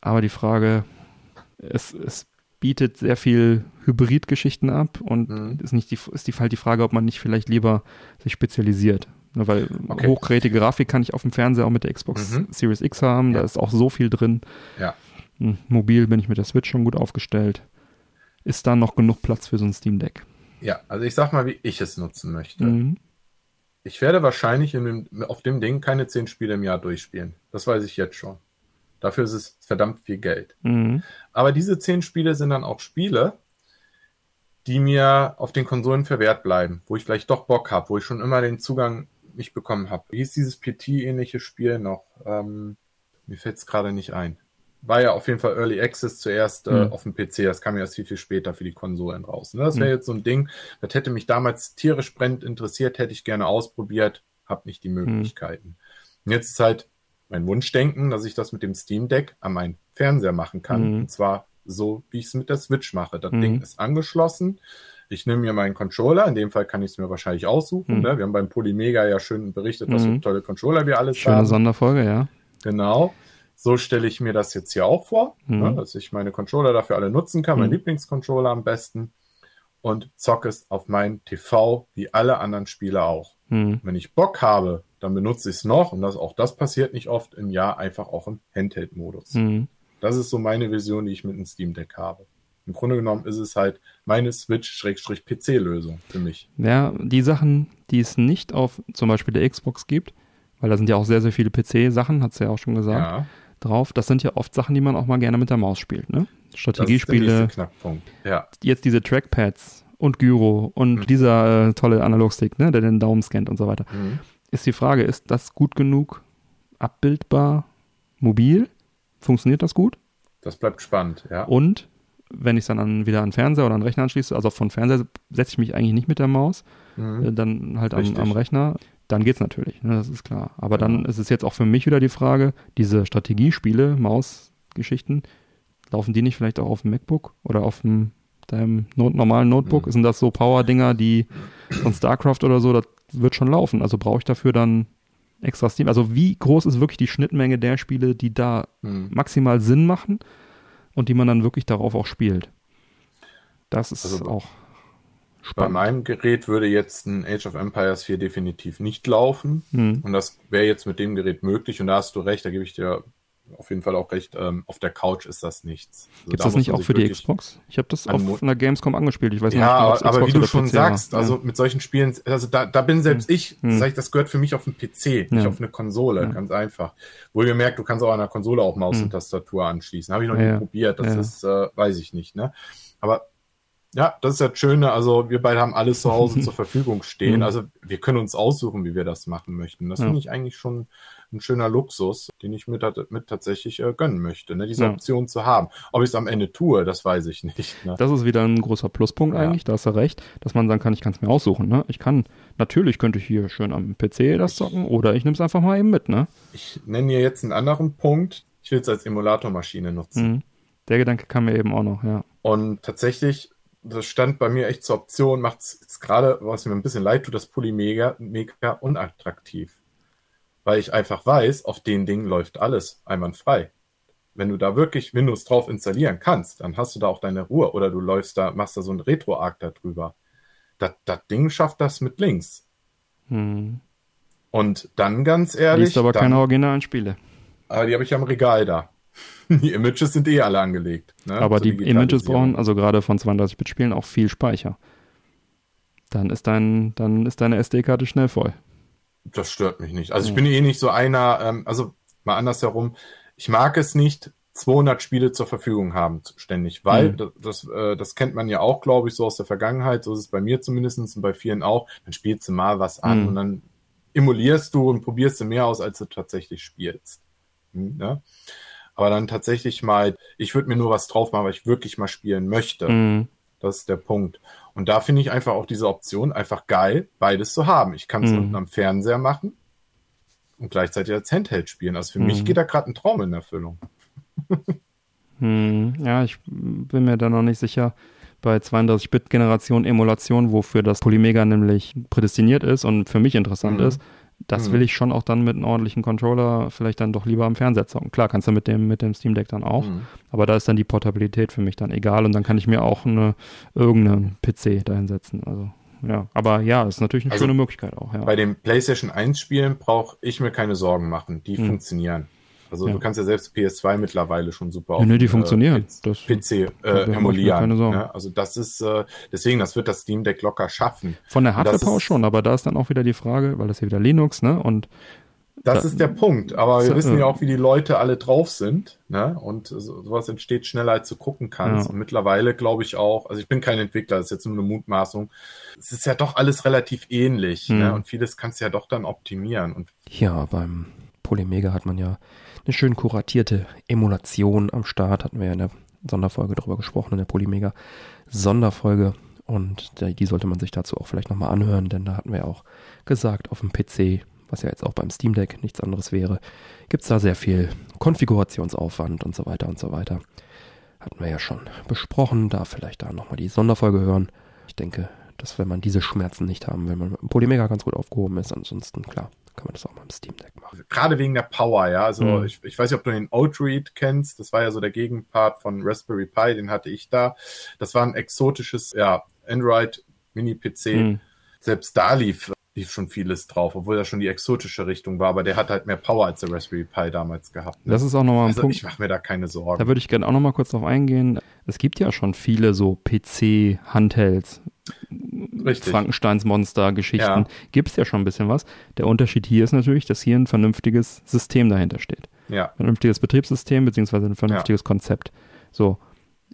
Aber die Frage, es bietet sehr viel Hybrid-Geschichten ab und ist die Frage, ob man nicht vielleicht lieber sich spezialisiert. Ne, weil hochgradige Grafik kann ich auf dem Fernseher auch mit der Xbox Series X haben, da ist auch so viel drin. Ja. Mobil bin ich mit der Switch schon gut aufgestellt. Ist da noch genug Platz für so ein Steam Deck? Ja, also ich sag mal, wie ich es nutzen möchte. Ich werde wahrscheinlich auf dem Ding keine 10 Spiele im Jahr durchspielen. Das weiß ich jetzt schon. Dafür ist es verdammt viel Geld. Aber diese 10 Spiele sind dann auch Spiele, die mir auf den Konsolen verwehrt bleiben, wo ich vielleicht doch Bock habe, wo ich schon immer den Zugang nicht bekommen habe. Wie hieß dieses PT-ähnliche Spiel noch? Mir fällt es gerade nicht ein. War ja auf jeden Fall Early Access zuerst auf dem PC. Das kam ja erst viel, viel später für die Konsolen raus. Ne? Das wäre jetzt so ein Ding, das hätte mich damals tierisch brennend interessiert, hätte ich gerne ausprobiert, habe nicht die Möglichkeiten. Und jetzt ist halt mein Wunschdenken, dass ich das mit dem Steam Deck an meinen Fernseher machen kann. Und zwar so, wie ich es mit der Switch mache. Das Ding ist angeschlossen. Ich nehme mir meinen Controller. In dem Fall kann ich es mir wahrscheinlich aussuchen. Ne? Wir haben beim Polymega ja schön berichtet, was für tolle Controller wir alles haben. Schöne Sonderfolge, ja. Genau. So stelle ich mir das jetzt hier auch vor, ne? Dass ich meine Controller dafür alle nutzen kann. Mein Lieblingscontroller am besten. Und zocke es auf meinem TV, wie alle anderen Spiele auch. Wenn ich Bock habe, dann benutze ich es noch, und das passiert nicht oft im Jahr, einfach auch im Handheld-Modus. Das ist so meine Vision, die ich mit dem Steam Deck habe. Im Grunde genommen ist es halt meine Switch-PC-Lösung für mich. Ja, die Sachen, die es nicht auf zum Beispiel der Xbox gibt, weil da sind ja auch sehr, sehr viele PC-Sachen, hat es ja auch schon gesagt, drauf. Das sind ja oft Sachen, die man auch mal gerne mit der Maus spielt, ne? Strategiespiele. Das ist der nächste Knackpunkt, ja. Jetzt diese Trackpads und Gyro und dieser tolle Analogstick, ne, der den Daumen scannt und so weiter. Ist die Frage, ist das gut genug abbildbar, mobil? Funktioniert das gut? Das bleibt spannend, ja. Und wenn ich es dann wieder an den Fernseher oder an den Rechner anschließe, also vom Fernseher setze ich mich eigentlich nicht mit der Maus, dann halt am Rechner, dann geht's natürlich, ne, das ist klar. Aber dann ist es jetzt auch für mich wieder die Frage, diese Strategiespiele, Mausgeschichten, laufen die nicht vielleicht auch auf dem MacBook oder auf deinem normalen Notebook? Sind das so Power-Dinger, die von StarCraft oder so, das wird schon laufen. Also brauche ich dafür dann extra Steam. Also wie groß ist wirklich die Schnittmenge der Spiele, die da maximal Sinn machen und die man dann wirklich darauf auch spielt? Das ist also auch spannend. Bei meinem Gerät würde jetzt ein Age of Empires 4 definitiv nicht laufen. Und das wäre jetzt mit dem Gerät möglich. Und da hast du recht, da gebe ich dir auf jeden Fall auch recht, auf der Couch ist das nichts. Also gibt es da das nicht auch für die Xbox? Ich habe das auf einer Gamescom angespielt. Ich weiß nicht, ob das Xbox aber wie du schon PC sagst, war. Also mit solchen Spielen, also da bin selbst ich, das gehört für mich auf einen PC, nicht auf eine Konsole, ganz einfach. Wohlgemerkt, du kannst auch an der Konsole auch Maus und Tastatur anschließen. Habe ich noch nie probiert, das ist, weiß ich nicht, ne? Aber ja, das ist das Schöne, also wir beide haben alles zu Hause zur Verfügung stehen, also wir können uns aussuchen, wie wir das machen möchten. Das finde ich eigentlich schon ein schöner Luxus, den ich mir tatsächlich gönnen möchte, ne? Diese Option zu haben. Ob ich es am Ende tue, das weiß ich nicht, ne? Das ist wieder ein großer Pluspunkt eigentlich, da hast du recht, dass man sagen kann, ich kann es mir aussuchen, ne? Ich kann, natürlich könnte ich hier schön am PC das zocken oder ich nehme es einfach mal eben mit, ne? Ich nenne mir jetzt einen anderen Punkt, ich will es als Emulatormaschine nutzen. Mhm. Der Gedanke kam mir eben auch noch, ja. Und tatsächlich, das stand bei mir echt zur Option, macht es jetzt gerade, was mir ein bisschen leid tut, das Pulli mega unattraktiv. Weil ich einfach weiß, auf den Dingen läuft alles einwandfrei. Wenn du da wirklich Windows drauf installieren kannst, dann hast du da auch deine Ruhe. Oder du machst da so einen Retro-Arc da drüber. Das Ding schafft das mit links. Hm. Und dann ganz ehrlich... Liest aber keine originalen Spiele. Aber die habe ich ja im Regal da. Die Images sind alle angelegt. Ne? Aber die Images brauchen, also gerade von 32-Bit-Spielen, auch viel Speicher. Dann ist deine SD-Karte schnell voll. Das stört mich nicht. Also ich bin nicht so einer, also mal andersherum, ich mag es nicht, 200 Spiele zur Verfügung haben ständig, weil das kennt man ja auch, glaube ich, so aus der Vergangenheit, so ist es bei mir zumindest und bei vielen auch, dann spielst du mal was an und dann emulierst du und probierst du mehr aus, als du tatsächlich spielst. Ne? Aber dann tatsächlich mal, ich würde mir nur was drauf machen, weil ich wirklich mal spielen möchte. Mhm. Das ist der Punkt. Und da finde ich einfach auch diese Option einfach geil, beides zu haben. Ich kann es unten am Fernseher machen und gleichzeitig als Handheld spielen. Also für mich geht da gerade ein Traum in Erfüllung. Ja, ich bin mir da noch nicht sicher. Bei 32-Bit-Generation Emulation, wofür das Polymega nämlich prädestiniert ist und für mich interessant ist, das will ich schon auch dann mit einem ordentlichen Controller vielleicht dann doch lieber am Fernseher zocken. Klar, kannst du mit dem Steam Deck dann auch. Aber da ist dann die Portabilität für mich dann egal. Und dann kann ich mir auch irgendeinen PC dahinsetzen. Also, ja. Aber ja, das ist natürlich eine schöne Möglichkeit auch. Ja. Bei den PlayStation 1 Spielen brauche ich mir keine Sorgen machen. Die funktionieren. Also du kannst ja selbst PS2 mittlerweile schon super auf die funktionieren. PC emulieren. Ja, also das ist, deswegen, das wird das Steam Deck locker schaffen. Von der Hardware aus schon, aber da ist dann auch wieder die Frage, weil das hier wieder Linux, ne? Und das ist der Punkt, aber wir wissen ja auch, wie die Leute alle drauf sind, ne? Und sowas entsteht schneller, als du gucken kannst. Ja. Und mittlerweile glaube ich auch, also ich bin kein Entwickler, das ist jetzt nur eine Mutmaßung, es ist ja doch alles relativ ähnlich, ne? Und vieles kannst du ja doch dann optimieren. Und ja, beim Polymega hat man ja eine schön kuratierte Emulation am Start, hatten wir ja in der Sonderfolge drüber gesprochen, in der Polymega-Sonderfolge, und die sollte man sich dazu auch vielleicht nochmal anhören, denn da hatten wir ja auch gesagt, auf dem PC, was ja jetzt auch beim Steam Deck nichts anderes wäre, gibt es da sehr viel Konfigurationsaufwand und so weiter und so weiter. Hatten wir ja schon besprochen, da vielleicht da nochmal die Sonderfolge hören. Ich denke, dass wenn man diese Schmerzen nicht haben will, man mit dem Polymega ganz gut aufgehoben ist, ansonsten klar, kann man das auch mal im Steam Deck machen. Gerade wegen der Power, ja. Also ich weiß nicht, ob du den Outread kennst. Das war ja so der Gegenpart von Raspberry Pi, den hatte ich da. Das war ein exotisches Android-Mini-PC. Selbst da lief schon vieles drauf, obwohl das schon die exotische Richtung war. Aber der hat halt mehr Power als der Raspberry Pi damals gehabt. Ne? Das ist auch nochmal ein Punkt. Ich mache mir da keine Sorgen. Da würde ich gerne auch nochmal kurz drauf eingehen. Es gibt ja schon viele so PC-Handhelds. Richtig. Frankensteins Monster-Geschichten. Ja. Gibt es ja schon ein bisschen was. Der Unterschied hier ist natürlich, dass hier ein vernünftiges System dahinter steht. Ja. Ein vernünftiges Betriebssystem beziehungsweise ein vernünftiges Konzept. So.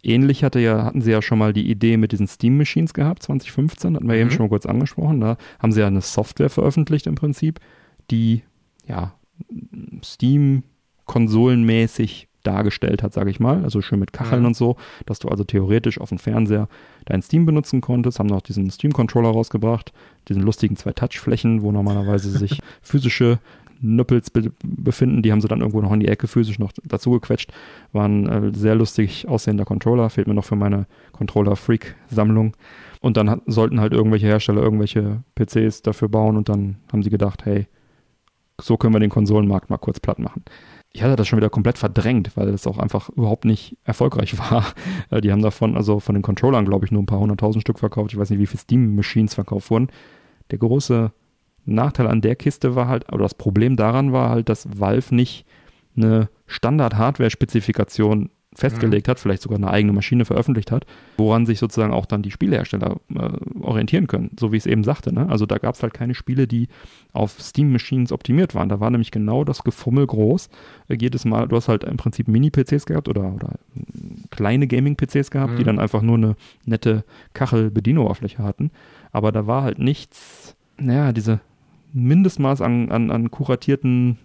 Ähnlich hatten sie ja schon mal die Idee mit diesen Steam-Machines gehabt, 2015, hatten wir eben schon mal kurz angesprochen. Da haben sie ja eine Software veröffentlicht im Prinzip, die ja Steam-konsolenmäßig dargestellt hat, sage ich mal, also schön mit Kacheln und so, dass du also theoretisch auf dem Fernseher deinen Steam benutzen konntest, haben noch diesen Steam-Controller rausgebracht, diesen lustigen 2 Touchflächen, wo normalerweise sich physische Nöppels befinden, die haben sie dann irgendwo noch in die Ecke physisch noch dazu gequetscht, war ein sehr lustig aussehender Controller, fehlt mir noch für meine Controller-Freak-Sammlung, und dann sollten halt irgendwelche Hersteller irgendwelche PCs dafür bauen, und dann haben sie gedacht, hey, so können wir den Konsolenmarkt mal kurz platt machen. Ich hatte das schon wieder komplett verdrängt, weil das auch einfach überhaupt nicht erfolgreich war. Die haben davon, also von den Controllern, glaube ich, nur ein paar 100.000 Stück verkauft. Ich weiß nicht, wie viele Steam-Machines verkauft wurden. Der große Nachteil an der Kiste war halt, oder das Problem daran war halt, dass Valve nicht eine Standard-Hardware-Spezifikation festgelegt hat, vielleicht sogar eine eigene Maschine veröffentlicht hat, woran sich sozusagen auch dann die Spielehersteller orientieren können, so wie ich es eben sagte. Ne? Also da gab es halt keine Spiele, die auf Steam-Machines optimiert waren. Da war nämlich genau das Gefummel groß. Jedes Mal, du hast halt im Prinzip Mini-PCs gehabt oder kleine Gaming-PCs gehabt, die dann einfach nur eine nette Kachel-Bedienoberfläche hatten. Aber da war halt nichts, naja, diese Mindestmaß an kuratierten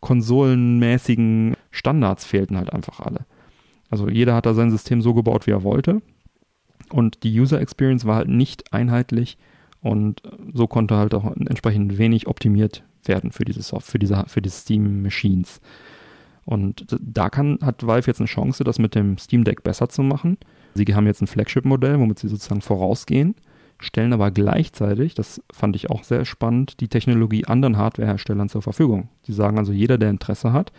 konsolenmäßigen Standards fehlten halt einfach alle. Also jeder hat da sein System so gebaut, wie er wollte. Und die User Experience war halt nicht einheitlich und so konnte halt auch entsprechend wenig optimiert werden für diese Software, für die Steam Machines. Und da hat Valve jetzt eine Chance, das mit dem Steam Deck besser zu machen. Sie haben jetzt ein Flagship-Modell, womit sie sozusagen vorausgehen, stellen aber gleichzeitig, das fand ich auch sehr spannend, die Technologie anderen Hardwareherstellern zur Verfügung. Die sagen also, jeder, der Interesse hat,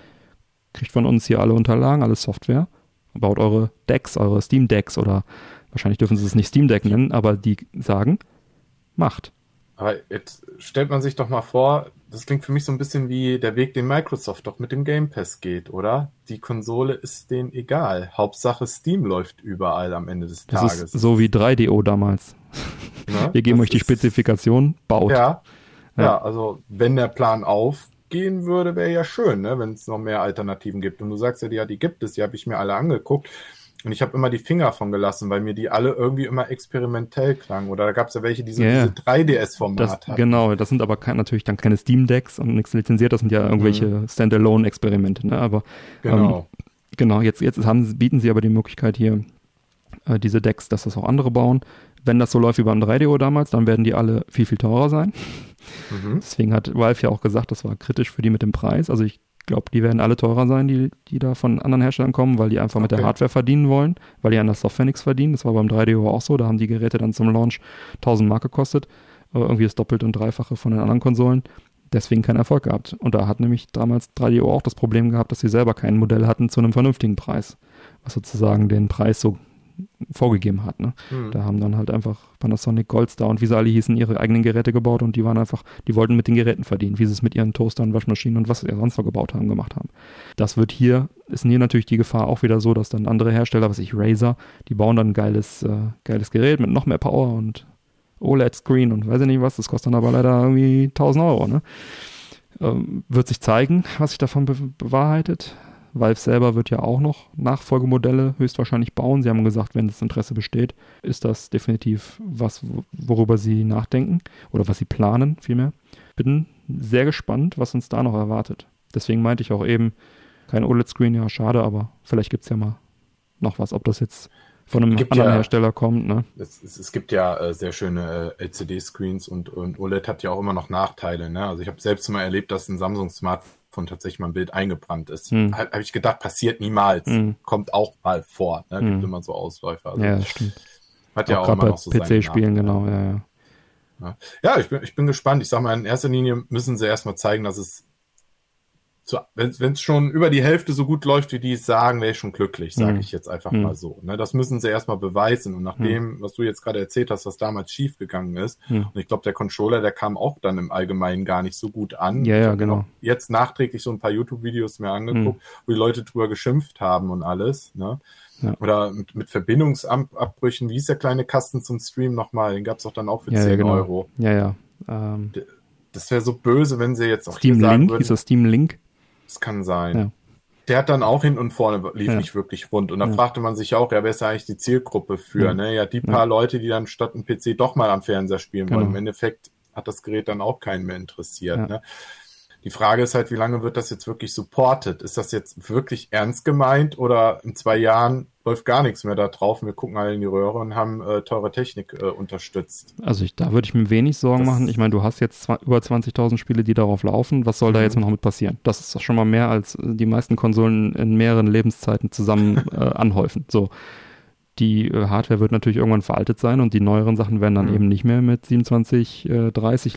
kriegt von uns hier alle Unterlagen, alle Software, baut eure Decks, eure Steam Decks oder wahrscheinlich dürfen sie es nicht Steam Deck nennen, aber die sagen, macht. Aber jetzt stellt man sich doch mal vor, das klingt für mich so ein bisschen wie der Weg, den Microsoft doch mit dem Game Pass geht, oder? Die Konsole ist denen egal. Hauptsache Steam läuft überall am Ende des Tages. Das ist so wie 3DO damals. Ne? Wir geben euch die Spezifikation, baut. Ja, also wenn der Plan aufgehen würde, wäre ja schön, ne? Wenn es noch mehr Alternativen gibt. Und du sagst ja, die gibt es, die habe ich mir alle angeguckt. Und ich habe immer die Finger von gelassen, weil mir die alle irgendwie immer experimentell klangen. Oder da gab es ja welche, die so diese 3DS-Format hatten. Genau, das sind aber natürlich dann keine Steam-Decks und nichts lizenziert. Das sind ja irgendwelche Standalone-Experimente. Ne? Aber genau, jetzt bieten sie aber die Möglichkeit hier, diese Decks, dass das auch andere bauen. Wenn das so läuft wie beim 3DO damals, dann werden die alle viel, viel teurer sein. Mhm. Deswegen hat Valve ja auch gesagt, das war kritisch für die mit dem Preis. Also ich glaube, die werden alle teurer sein, die da von anderen Herstellern kommen, weil die einfach mit der Hardware verdienen wollen, weil die an der Software nichts verdienen. Das war beim 3DO auch so, da haben die Geräte dann zum Launch 1000 Mark gekostet, irgendwie das Doppelte und Dreifache von den anderen Konsolen, deswegen keinen Erfolg gehabt. Und da hat nämlich damals 3DO auch das Problem gehabt, dass sie selber kein Modell hatten zu einem vernünftigen Preis, was sozusagen den Preis so vorgegeben hat. Ne? Mhm. Da haben dann halt einfach Panasonic, Goldstar und wie sie alle hießen, ihre eigenen Geräte gebaut und die waren einfach, die wollten mit den Geräten verdienen, wie sie es mit ihren Toastern, Waschmaschinen und was sie sonst noch gebaut haben, gemacht haben. Das wird ist hier natürlich die Gefahr auch wieder so, dass dann andere Hersteller, Razer, die bauen dann ein geiles Gerät mit noch mehr Power und OLED-Screen und weiß ich nicht was, das kostet dann aber leider irgendwie 1.000 €, ne? Wird sich zeigen, was sich davon bewahrheitet. Valve selber wird ja auch noch Nachfolgemodelle höchstwahrscheinlich bauen. Sie haben gesagt, wenn das Interesse besteht, ist das definitiv was, worüber sie nachdenken oder was sie planen vielmehr. Bin sehr gespannt, was uns da noch erwartet. Deswegen meinte ich auch eben, kein OLED-Screen, ja schade, aber vielleicht gibt es ja mal noch was, ob das jetzt von einem anderen Hersteller kommt. Ne? Es gibt ja sehr schöne LCD-Screens und OLED hat ja auch immer noch Nachteile. Ne? Also ich habe selbst mal erlebt, dass ein Samsung-Smartphone von tatsächlich mal ein Bild eingebrannt ist. Habe ich gedacht, passiert niemals. Kommt auch mal vor. Ne? Gibt immer so Ausläufer. Also ja, das stimmt. Hat ja auch immer noch so PC-Spielen, genau. Ja, ich bin gespannt. Ich sag mal, in erster Linie müssen sie erstmal zeigen, dass es wenn es schon über die Hälfte so gut läuft, wie die es sagen, wäre ich schon glücklich, sage ich jetzt einfach mal so. Ne, das müssen sie erstmal beweisen. Und nach dem, was du jetzt gerade erzählt hast, was damals schief gegangen ist, und ich glaube, der Controller, der kam auch dann im Allgemeinen gar nicht so gut an. Ja, genau. Jetzt nachträglich so ein paar YouTube-Videos mir angeguckt, wo die Leute drüber geschimpft haben und alles. Ne? Ja. Oder mit Verbindungsabbrüchen, wie ist der kleine Kasten zum Stream nochmal? Den gab es doch dann auch für 10 €. Ja. Das wäre so böse, wenn sie jetzt auch Steam hier sagen Link? Würden. Ist das Steam Link? Das kann sein. Ja. Der hat dann auch hin und vorne lief nicht wirklich rund. Und da fragte man sich auch, wer ist ja eigentlich die Zielgruppe für? Ja, ne? Ja die paar Leute, die dann statt einem PC doch mal am Fernseher spielen wollen. Im Endeffekt hat das Gerät dann auch keinen mehr interessiert. Ja. Ne? Die Frage ist halt, wie lange wird das jetzt wirklich supported? Ist das jetzt wirklich ernst gemeint oder in 2 Jahren läuft gar nichts mehr da drauf und wir gucken alle in die Röhre und haben teure Technik unterstützt? Also da würde ich mir wenig Sorgen machen. Ich meine, du hast jetzt über 20.000 Spiele, die darauf laufen. Was soll da jetzt noch mit passieren? Das ist doch schon mal mehr, als die meisten Konsolen in mehreren Lebenszeiten zusammen anhäufen. So. Die Hardware wird natürlich irgendwann veraltet sein und die neueren Sachen werden dann eben nicht mehr mit 30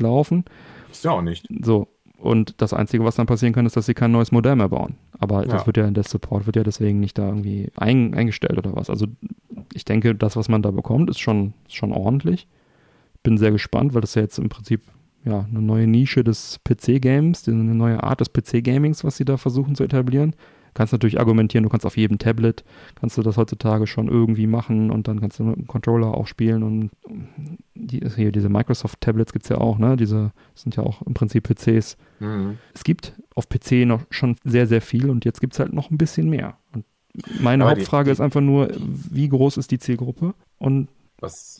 laufen. Ist ja auch nicht. So. Und das Einzige, was dann passieren kann, ist, dass sie kein neues Modell mehr bauen. Aber das wird ja, der Support wird ja deswegen nicht da irgendwie eingestellt oder was. Also ich denke, das, was man da bekommt, ist schon ordentlich. Bin sehr gespannt, weil das ja jetzt im Prinzip ja, eine neue Nische des PC-Games, eine neue Art des PC-Gamings, was sie da versuchen zu etablieren. Kannst natürlich argumentieren, du kannst auf jedem Tablet, kannst du das heutzutage schon irgendwie machen und dann kannst du mit dem Controller auch spielen und hier diese Microsoft-Tablets gibt es ja auch, ne? Diese sind ja auch im Prinzip PCs. Mhm. Es gibt auf PC noch schon sehr, sehr viel und jetzt gibt es halt noch ein bisschen mehr. Und meine Hauptfrage ist einfach nur, wie groß ist die Zielgruppe und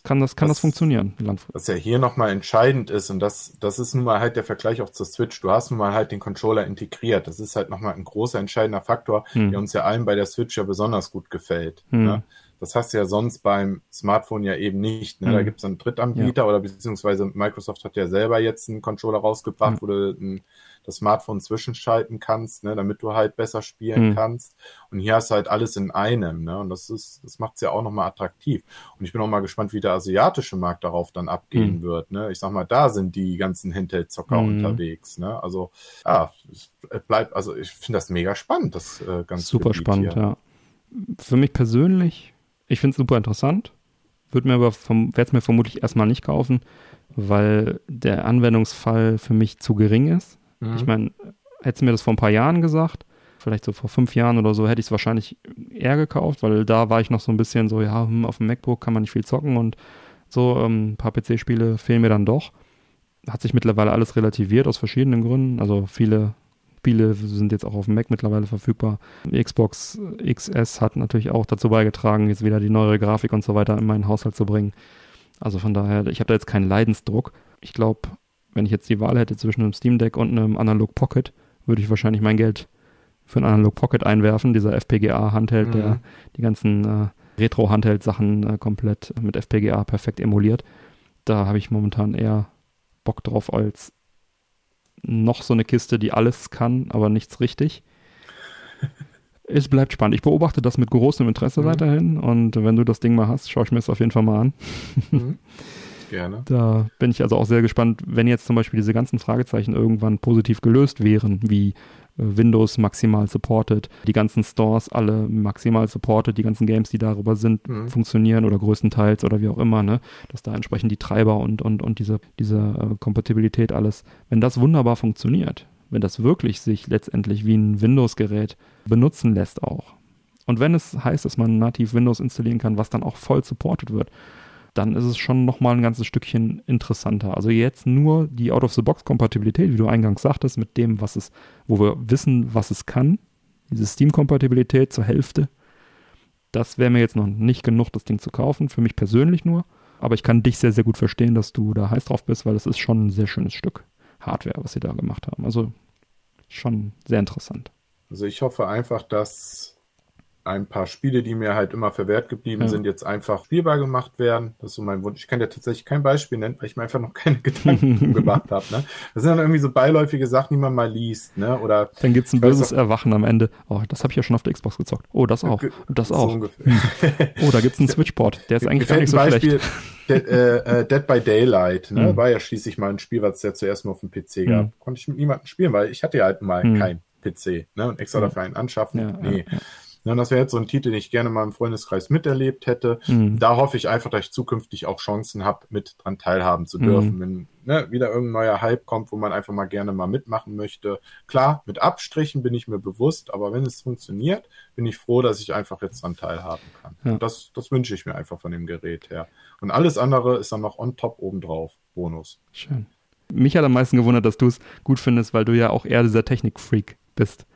kann das funktionieren? Langfristig? Was ja hier nochmal entscheidend ist, und das ist nun mal halt der Vergleich auch zur Switch, du hast nun mal halt den Controller integriert. Das ist halt nochmal ein großer, entscheidender Faktor, der uns ja allen bei der Switch ja besonders gut gefällt. Hm. Ne? Das hast du ja sonst beim Smartphone ja eben nicht. Ne? Da gibt es einen Drittanbieter oder beziehungsweise Microsoft hat ja selber jetzt einen Controller rausgebracht, wo du das Smartphone zwischenschalten kannst, ne? Damit du halt besser spielen kannst. Und hier hast du halt alles in einem. Ne? Und das macht es ja auch nochmal attraktiv. Und ich bin auch mal gespannt, wie der asiatische Markt darauf dann abgehen wird. Ne? Ich sag mal, da sind die ganzen Handheld-Zocker unterwegs. Ne? Also, ich finde das mega spannend, das ganze super Gebiet spannend, hier. Ja. Für mich persönlich. Ich finde es super interessant, werde es mir vermutlich erstmal nicht kaufen, weil der Anwendungsfall für mich zu gering ist. Mhm. Ich meine, hättest du mir das vor ein paar Jahren gesagt, vielleicht so vor 5 Jahren oder so, hätte ich es wahrscheinlich eher gekauft, weil da war ich noch so ein bisschen so, ja, auf dem MacBook kann man nicht viel zocken und so, ein paar PC-Spiele fehlen mir dann doch. Hat sich mittlerweile alles relativiert aus verschiedenen Gründen, also viele Spiele sind jetzt auch auf dem Mac mittlerweile verfügbar. Xbox XS hat natürlich auch dazu beigetragen, jetzt wieder die neuere Grafik und so weiter in meinen Haushalt zu bringen. Also von daher, ich habe da jetzt keinen Leidensdruck. Ich glaube, wenn ich jetzt die Wahl hätte zwischen einem Steam Deck und einem Analog Pocket, würde ich wahrscheinlich mein Geld für einen Analog Pocket einwerfen. Dieser FPGA-Handheld, der die ganzen Retro-Handheld-Sachen komplett mit FPGA perfekt emuliert. Da habe ich momentan eher Bock drauf als noch so eine Kiste, die alles kann, aber nichts richtig. Es bleibt spannend. Ich beobachte das mit großem Interesse weiterhin und wenn du das Ding mal hast, schaue ich mir das auf jeden Fall mal an. Mhm. Gerne. Da bin ich also auch sehr gespannt, wenn jetzt zum Beispiel diese ganzen Fragezeichen irgendwann positiv gelöst wären, wie Windows maximal supported, die ganzen Stores alle maximal supported, die ganzen Games, die darüber sind, funktionieren oder größtenteils oder wie auch immer, ne? Dass da entsprechend die Treiber und diese Kompatibilität alles, wenn das wunderbar funktioniert, wenn das wirklich sich letztendlich wie ein Windows-Gerät benutzen lässt auch. Und wenn es heißt, dass man nativ Windows installieren kann, was dann auch voll supported wird, dann ist es schon nochmal ein ganzes Stückchen interessanter. Also jetzt nur die Out-of-the-Box-Kompatibilität, wie du eingangs sagtest, mit dem, wo wir wissen, was es kann, diese Steam-Kompatibilität zur Hälfte, das wäre mir jetzt noch nicht genug, das Ding zu kaufen, für mich persönlich nur. Aber ich kann dich sehr, sehr gut verstehen, dass du da heiß drauf bist, weil das ist schon ein sehr schönes Stück Hardware, was sie da gemacht haben. Also schon sehr interessant. Also ich hoffe einfach, dass ein paar Spiele, die mir halt immer verwehrt geblieben sind, jetzt einfach spielbar gemacht werden. Das ist so mein Wunsch. Ich kann dir tatsächlich kein Beispiel nennen, weil ich mir einfach noch keine Gedanken gemacht habe. Ne? Das sind dann irgendwie so beiläufige Sachen, die man mal liest. Ne? Oder dann gibt es ein böses Erwachen am Ende. Oh, das habe ich ja schon auf der Xbox gezockt. Oh, das auch. Das so auch. Oh, da gibt es einen Switchport. Der ist eigentlich gar nicht so Beispiel, schlecht. Dead by Daylight. Ne? War ja schließlich mal ein Spiel, was es ja zuerst mal auf dem PC gab. Konnte ich mit niemandem spielen, weil ich hatte ja halt mal keinen PC. Ne? Und extra dafür einen anschaffen. Ja, nee. Ja. Ja, das wäre jetzt so ein Titel, den ich gerne mal im Freundeskreis miterlebt hätte. Mhm. Da hoffe ich einfach, dass ich zukünftig auch Chancen habe, mit dran teilhaben zu dürfen. Wenn wieder irgendein neuer Hype kommt, wo man einfach mal gerne mal mitmachen möchte. Klar, mit Abstrichen bin ich mir bewusst, aber wenn es funktioniert, bin ich froh, dass ich einfach jetzt dran teilhaben kann. Ja. Und das wünsche ich mir einfach von dem Gerät her. Und alles andere ist dann noch on top obendrauf. Bonus. Schön. Mich hat am meisten gewundert, dass du es gut findest, weil du ja auch eher dieser Technik-Freak bist.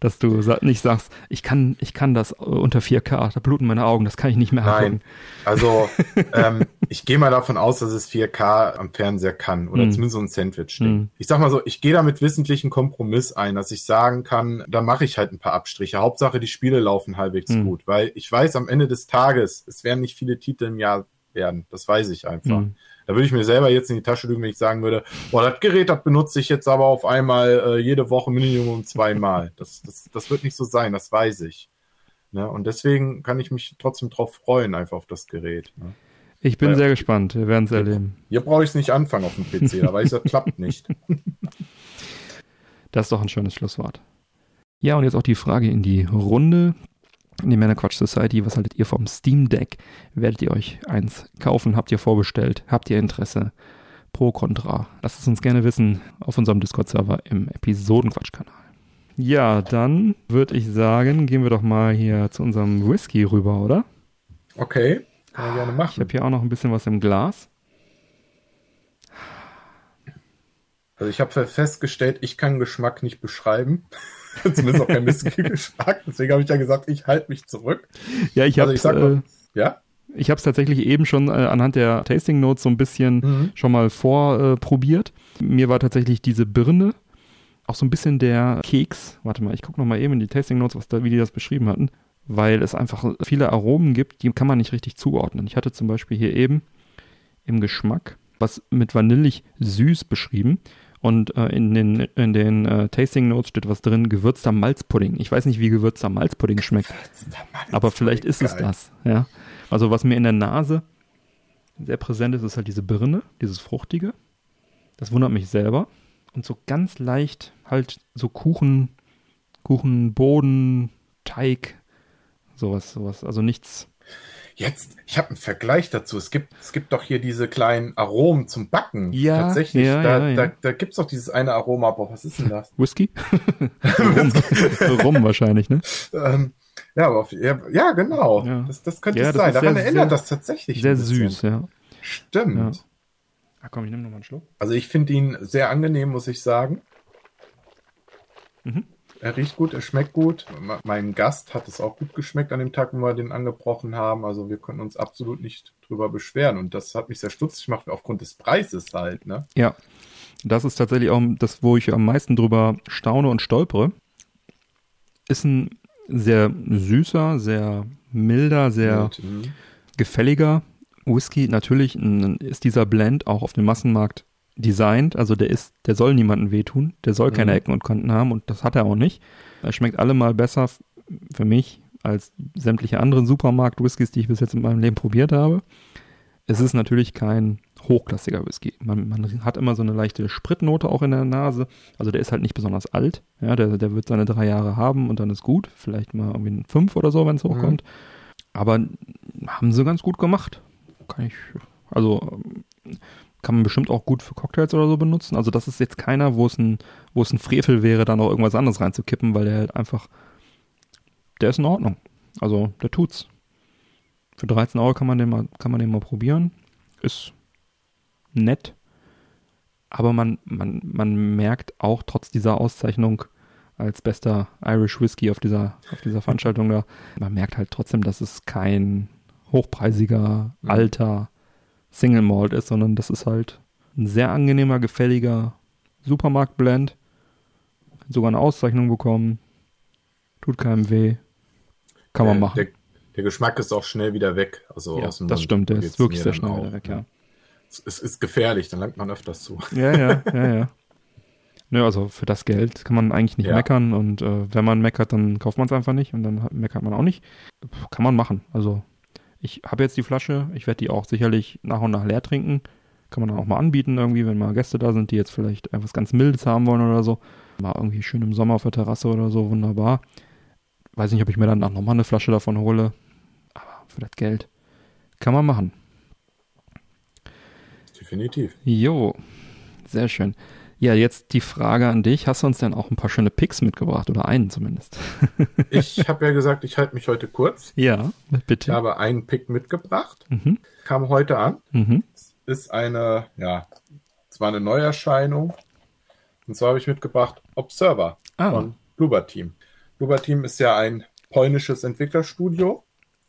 Dass du nicht sagst, ich kann das unter 4K, da bluten meine Augen, das kann ich nicht mehr haben. Nein, also ich gehe mal davon aus, dass es 4K am Fernseher kann oder zumindest so ein Sandwich-Ding. Ich sag mal so, ich gehe da mit wissentlichen Kompromiss ein, dass ich sagen kann, da mache ich halt ein paar Abstriche. Hauptsache, die Spiele laufen halbwegs gut, weil ich weiß, am Ende des Tages, es werden nicht viele Titel im Jahr werden, das weiß ich einfach. Da würde ich mir selber jetzt in die Tasche lügen, wenn ich sagen würde, boah, das Gerät, das benutze ich jetzt aber auf einmal jede Woche Minimum 2-mal. Das wird nicht so sein, das weiß ich. Ne? Und deswegen kann ich mich trotzdem drauf freuen, einfach auf das Gerät. Ne? Ich bin sehr gespannt, wir werden es erleben. Hier brauche ich es nicht anfangen auf dem PC, da weiß ich, das klappt nicht. Das ist doch ein schönes Schlusswort. Ja, und jetzt auch die Frage in die Runde. In der Männerquatsch Society, was haltet ihr vom Steam Deck? Werdet ihr euch eins kaufen? Habt ihr vorbestellt? Habt ihr Interesse? Pro, Contra? Lasst es uns gerne wissen auf unserem Discord-Server im Episodenquatsch-Kanal. Ja, dann würde ich sagen, gehen wir doch mal hier zu unserem Whisky rüber, oder? Okay, kann ich gerne machen. Ich habe hier auch noch ein bisschen was im Glas. Also ich habe festgestellt, ich kann Geschmack nicht beschreiben. Zumindest auch kein Whisky-Geschmack. Deswegen habe ich ja gesagt, ich halte mich zurück. Ja, ich habe ich habe es tatsächlich eben schon anhand der Tasting Notes so ein bisschen schon mal vorprobiert. Mir war tatsächlich diese Birne, auch so ein bisschen der Keks. Warte mal, ich gucke noch mal eben in die Tasting Notes, wie die das beschrieben hatten. Weil es einfach viele Aromen gibt, die kann man nicht richtig zuordnen. Ich hatte zum Beispiel hier eben im Geschmack was mit vanillig süß beschrieben. Und in den Tasting Notes steht was drin, gewürzter Malzpudding. Ich weiß nicht, wie gewürzter Malzpudding schmeckt. Aber vielleicht ist es das. Ja. Also was mir in der Nase sehr präsent ist, ist halt diese Birne, dieses Fruchtige. Das wundert mich selber. Und so ganz leicht halt so Kuchenboden, Teig, sowas. Also nichts. Jetzt, ich habe einen Vergleich dazu. Es gibt doch hier diese kleinen Aromen zum Backen. Ja, tatsächlich. Ja, da gibt es doch dieses eine Aroma. Boah, was ist denn das? Whisky? Rum wahrscheinlich, ne? Ja, aber genau. Ja. Das könnte es sein. Daran erinnert das tatsächlich. Sehr süß, ja. Stimmt. Ja. Ach komm, ich nehme nochmal einen Schluck. Also ich finde ihn sehr angenehm, muss ich sagen. Mhm. Er riecht gut, er schmeckt gut. Mein Gast hat es auch gut geschmeckt an dem Tag, wo wir den angebrochen haben. Also wir können uns absolut nicht drüber beschweren. Und das hat mich sehr stutzig gemacht, aufgrund des Preises halt. Ne? Ja, das ist tatsächlich auch das, wo ich am meisten drüber staune und stolpere. Ist ein sehr süßer, sehr milder, sehr gefälliger Whisky. Natürlich ist dieser Blend auch auf dem Massenmarkt designt, also der soll niemandem wehtun, der soll keine Ecken und Kanten haben und das hat er auch nicht. Er schmeckt allemal besser für mich als sämtliche anderen Supermarkt-Whiskys, die ich bis jetzt in meinem Leben probiert habe. Es ist natürlich kein hochklassiger Whisky. Man hat immer so eine leichte Spritnote auch in der Nase, also der ist halt nicht besonders alt. Ja, der wird seine 3 Jahre haben und dann ist gut, vielleicht mal irgendwie 5 oder so, wenn es hochkommt. Aber haben sie ganz gut gemacht. Kann man bestimmt auch gut für Cocktails oder so benutzen. Also das ist jetzt keiner, wo es ein Frevel wäre, da noch irgendwas anderes reinzukippen, weil der halt einfach, der ist in Ordnung. Also der tut's. Für 13 Euro kann man den mal probieren. Ist nett. Aber man merkt auch trotz dieser Auszeichnung als bester Irish Whisky auf dieser Veranstaltung da, man merkt halt trotzdem, dass es kein hochpreisiger, alter Single Malt ist, sondern das ist halt ein sehr angenehmer, gefälliger Supermarktblend. Hat sogar eine Auszeichnung bekommen. Tut keinem weh. Kann man machen. Der Geschmack ist auch schnell wieder weg. Also ja, aus dem das Mund stimmt. Der ist wirklich sehr schnell wieder weg, ja. Es ist gefährlich, dann langt man öfters zu. Ja. Nö, also für das Geld kann man eigentlich nicht meckern und wenn man meckert, dann kauft man es einfach nicht und dann meckert man auch nicht. Kann man machen, also ich habe jetzt die Flasche, ich werde die auch sicherlich nach und nach leer trinken. Kann man dann auch mal anbieten irgendwie, wenn mal Gäste da sind, die jetzt vielleicht etwas ganz Mildes haben wollen oder so. Mal irgendwie schön im Sommer auf der Terrasse oder so, wunderbar. Weiß nicht, ob ich mir dann nochmal eine Flasche davon hole. Aber für das Geld kann man machen. Definitiv. Jo, sehr schön. Ja, jetzt die Frage an dich. Hast du uns denn auch ein paar schöne Picks mitgebracht? Oder einen zumindest? Ich habe ja gesagt, ich halte mich heute kurz. Ja, bitte. Ich habe einen Pick mitgebracht. Kam heute an. Es ist eine Neuerscheinung. Und zwar habe ich mitgebracht Observer von Bloober Team. Bloober Team ist ja ein polnisches Entwicklerstudio.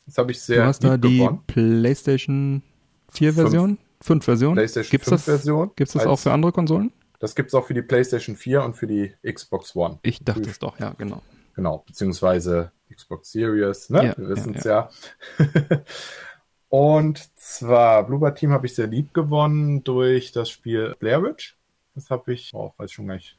Das habe ich sehr lieb gewonnen. Du hast da die PlayStation 4 Version? 5 Version? PlayStation 5 Version. Gibt es das auch für andere Konsolen? Das gibt es auch für die PlayStation 4 und für die Xbox One. Ich dachte es doch, ja, genau. Genau, beziehungsweise Xbox Series, ne? Ja, wir wissen es ja. Und zwar, Bloober Team habe ich sehr lieb gewonnen durch das Spiel Blair Witch. Das habe ich, weiß schon gar nicht,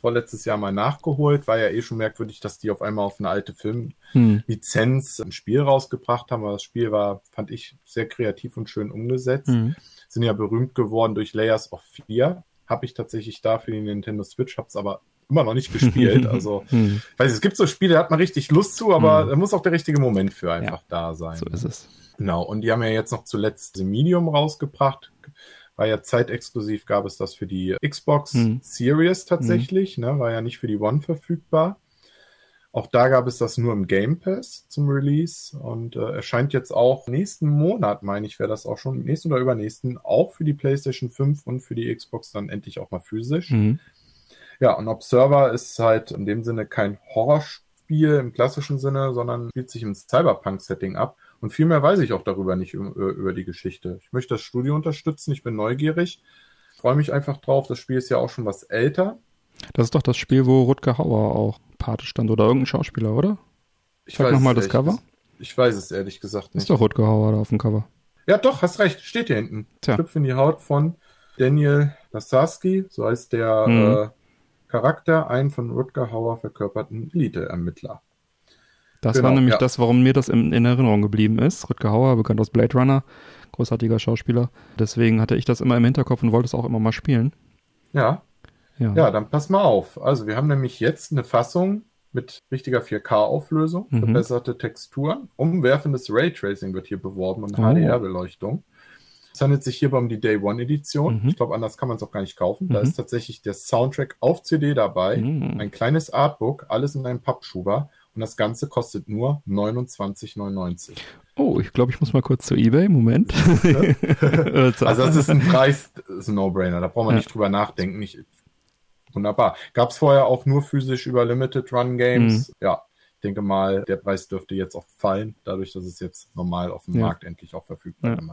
vorletztes Jahr mal nachgeholt. War ja eh schon merkwürdig, dass die auf einmal auf eine alte Filmlizenz ein Spiel rausgebracht haben. Aber das Spiel war, fand ich, sehr kreativ und schön umgesetzt. Sind ja berühmt geworden durch Layers of Fear. Habe ich tatsächlich da für die Nintendo Switch, habe es aber immer noch nicht gespielt. Also, ich weiß, es gibt so Spiele, da hat man richtig Lust zu, aber da muss auch der richtige Moment für einfach da sein. So ist es. Genau, und die haben ja jetzt noch zuletzt The Medium rausgebracht, war ja zeitexklusiv, gab es das für die Xbox Series tatsächlich, ne, war ja nicht für die One verfügbar. Auch da gab es das nur im Game Pass zum Release und erscheint jetzt auch nächsten Monat, meine ich, wäre das auch schon, nächsten oder übernächsten, auch für die PlayStation 5 und für die Xbox dann endlich auch mal physisch. Mhm. Ja, und Observer ist halt in dem Sinne kein Horrorspiel im klassischen Sinne, sondern spielt sich im Cyberpunk-Setting ab. Und viel mehr weiß ich auch darüber nicht, über die Geschichte. Ich möchte das Studio unterstützen, ich bin neugierig, freue mich einfach drauf. Das Spiel ist ja auch schon was älter. Das ist doch das Spiel, wo Rutger Hauer auch Pate stand oder irgendein Schauspieler, oder? Ich weiß nochmal das Cover. Ich weiß es ehrlich gesagt nicht. Ist doch Rutger Hauer da auf dem Cover. Ja doch, hast recht, steht hier hinten. Schlüpf in die Haut von Daniel Lasarski, so heißt der Charakter, einen von Rutger Hauer verkörperten Elite-Ermittler. Das war nämlich das, warum mir das in Erinnerung geblieben ist. Rutger Hauer, bekannt aus Blade Runner, großartiger Schauspieler. Deswegen hatte ich das immer im Hinterkopf und wollte es auch immer mal spielen. Ja, dann pass mal auf. Also wir haben nämlich jetzt eine Fassung mit richtiger 4K-Auflösung, verbesserte Texturen, umwerfendes Raytracing wird hier beworben und HDR-Beleuchtung. Es handelt sich hierbei um die Day-One-Edition. Ich glaube, anders kann man es auch gar nicht kaufen. Da ist tatsächlich der Soundtrack auf CD dabei, ein kleines Artbook, alles in einem Pappschuber und das Ganze kostet nur 29,99. Oh, ich glaube, ich muss mal kurz zu eBay. Moment. Also das ist ein Preis, das ist ein No-Brainer, da braucht man nicht drüber nachdenken. Wunderbar. Gab es vorher auch nur physisch über Limited Run Games. Ja, ich denke mal, der Preis dürfte jetzt auch fallen, dadurch, dass es jetzt normal auf dem Markt endlich auch verfügbar ist.